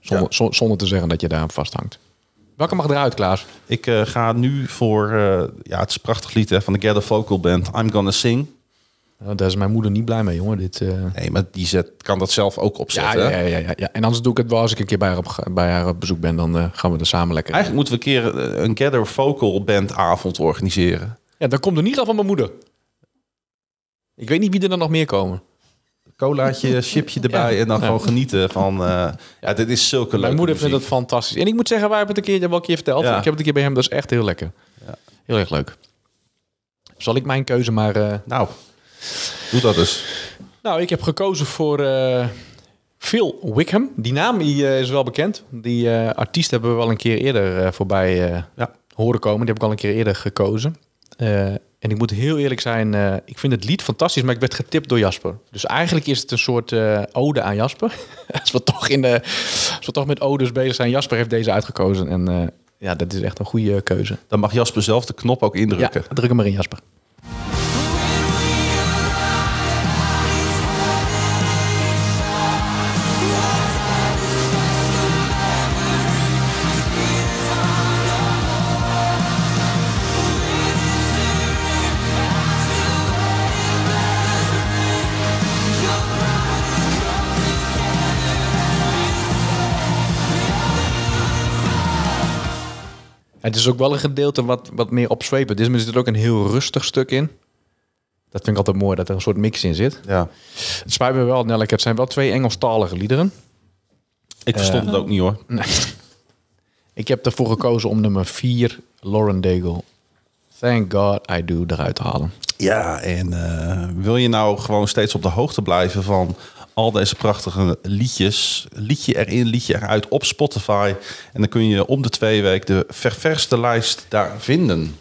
Zonder, ja. z- zonder te zeggen dat je daar aan vasthangt. Welke mag eruit, Klaas? Ik uh, ga nu voor... Uh, ja, het is een prachtig lied, hè, van de Gather Vocal Band. I'm Gonna Sing... Nou, daar is mijn moeder niet blij mee, jongen. Dit, uh... Nee, maar die zet, kan dat zelf ook opzetten. Ja, ja, ja, ja, ja. En anders doe ik het wel als ik een keer bij haar op, bij haar op bezoek ben. Dan uh, gaan we er samen lekker... Eigenlijk moeten we een keer een Gather Vocal Band avond organiseren. Ja, dan komt er niet af van mijn moeder. Ik weet niet wie er dan nog meer komen. Colaatje, chipje erbij ja, en dan ja. gewoon genieten van... Uh, ja, dit is zulke leuke Mijn moeder muziek. Vindt het fantastisch. En ik moet zeggen, wij hebben het een keer, wel een keer verteld. Ja. Ik heb het een keer bij hem, dat is echt heel lekker. Ja. Heel erg leuk. Zal ik mijn keuze maar... Uh... Nou... Doe dat dus. Nou, ik heb gekozen voor uh, Phil Wickham. Die naam die, uh, is wel bekend. Die uh, artiest hebben we wel een keer eerder uh, voorbij uh, ja. horen komen. Die heb ik al een keer eerder gekozen. Uh, en ik moet heel eerlijk zijn. Uh, ik vind het lied fantastisch, maar ik werd getipt door Jasper. Dus eigenlijk is het een soort uh, ode aan Jasper. als, we toch in de, als we toch met odes bezig zijn. Jasper heeft deze uitgekozen. En uh, ja, dat is echt een goede keuze. Dan mag Jasper zelf de knop ook indrukken. Ja, druk hem maar in, Jasper. Het is ook wel een gedeelte wat, wat meer opzwepend is. Maar er zit ook een heel rustig stuk in. Dat vind ik altijd mooi, dat er een soort mix in zit. Ja. Het spijt me wel, Nelleke. Het zijn wel twee Engelstalige liederen. Ik verstond uh, het ook niet, hoor. Nee. Ik heb ervoor gekozen om nummer vier, Lauren Daigle. Thank God I Do, eruit te halen. Ja, en uh, wil je nou gewoon steeds op de hoogte blijven van... al deze prachtige liedjes. Liedje erin, liedje eruit op Spotify. En dan kun je om de twee weken de ververste lijst daar vinden.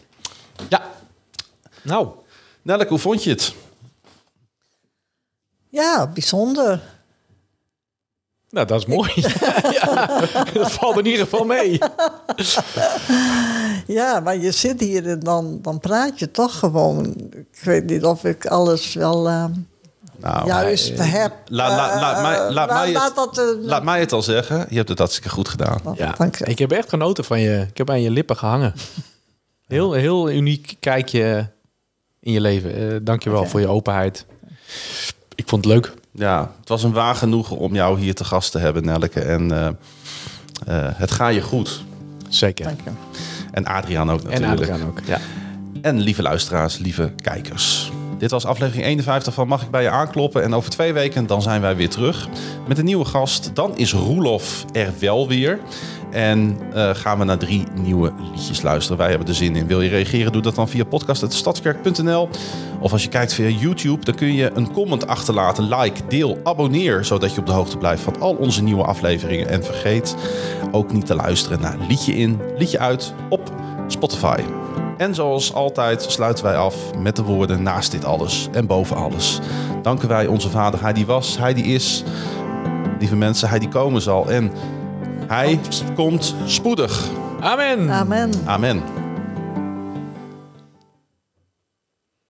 Ja. Nou, Nelleke, hoe vond je het? Ja, bijzonder. Nou, dat is mooi. Ik... ja, dat valt in ieder geval mee. Ja, maar je zit hier en dan, dan praat je toch gewoon. Ik weet niet of ik alles wel... Uh... Nou, ja, dus heb, la, la, la, la, uh, mij, laat, mij laat, het, dat, uh, laat mij het al zeggen. Je hebt het hartstikke goed gedaan. Ja. Ik heb echt genoten van je. Ik heb aan je lippen gehangen. Heel, heel uniek kijkje in je leven. Uh, Dank je wel okay. voor je openheid. Ik vond het leuk. Ja, het was een waar genoegen om jou hier te gast te hebben, Nelleke. En uh, uh, het gaat je goed. Zeker. Dank je. En Adriaan ook natuurlijk. En Adriaan ook, ja. En lieve luisteraars, lieve kijkers. Dit was aflevering eenenvijftig van Mag Ik Bij Je Aankloppen. En over twee weken dan zijn wij weer terug met een nieuwe gast. Dan is Roelof er wel weer. En uh, gaan we naar drie nieuwe liedjes luisteren. Wij hebben er zin in. Wil je reageren? Doe dat dan via podcast punt stadskerk punt n l. Of als je kijkt via YouTube, dan kun je een comment achterlaten. Like, deel, abonneer. Zodat je op de hoogte blijft van al onze nieuwe afleveringen. En vergeet ook niet te luisteren naar Liedje in, Liedje uit op Spotify. En zoals altijd sluiten wij af met de woorden: naast dit alles en boven alles danken wij onze Vader. Hij die was, hij die is. Lieve mensen, hij die komen zal. En hij komt spoedig. Amen. Amen. Amen.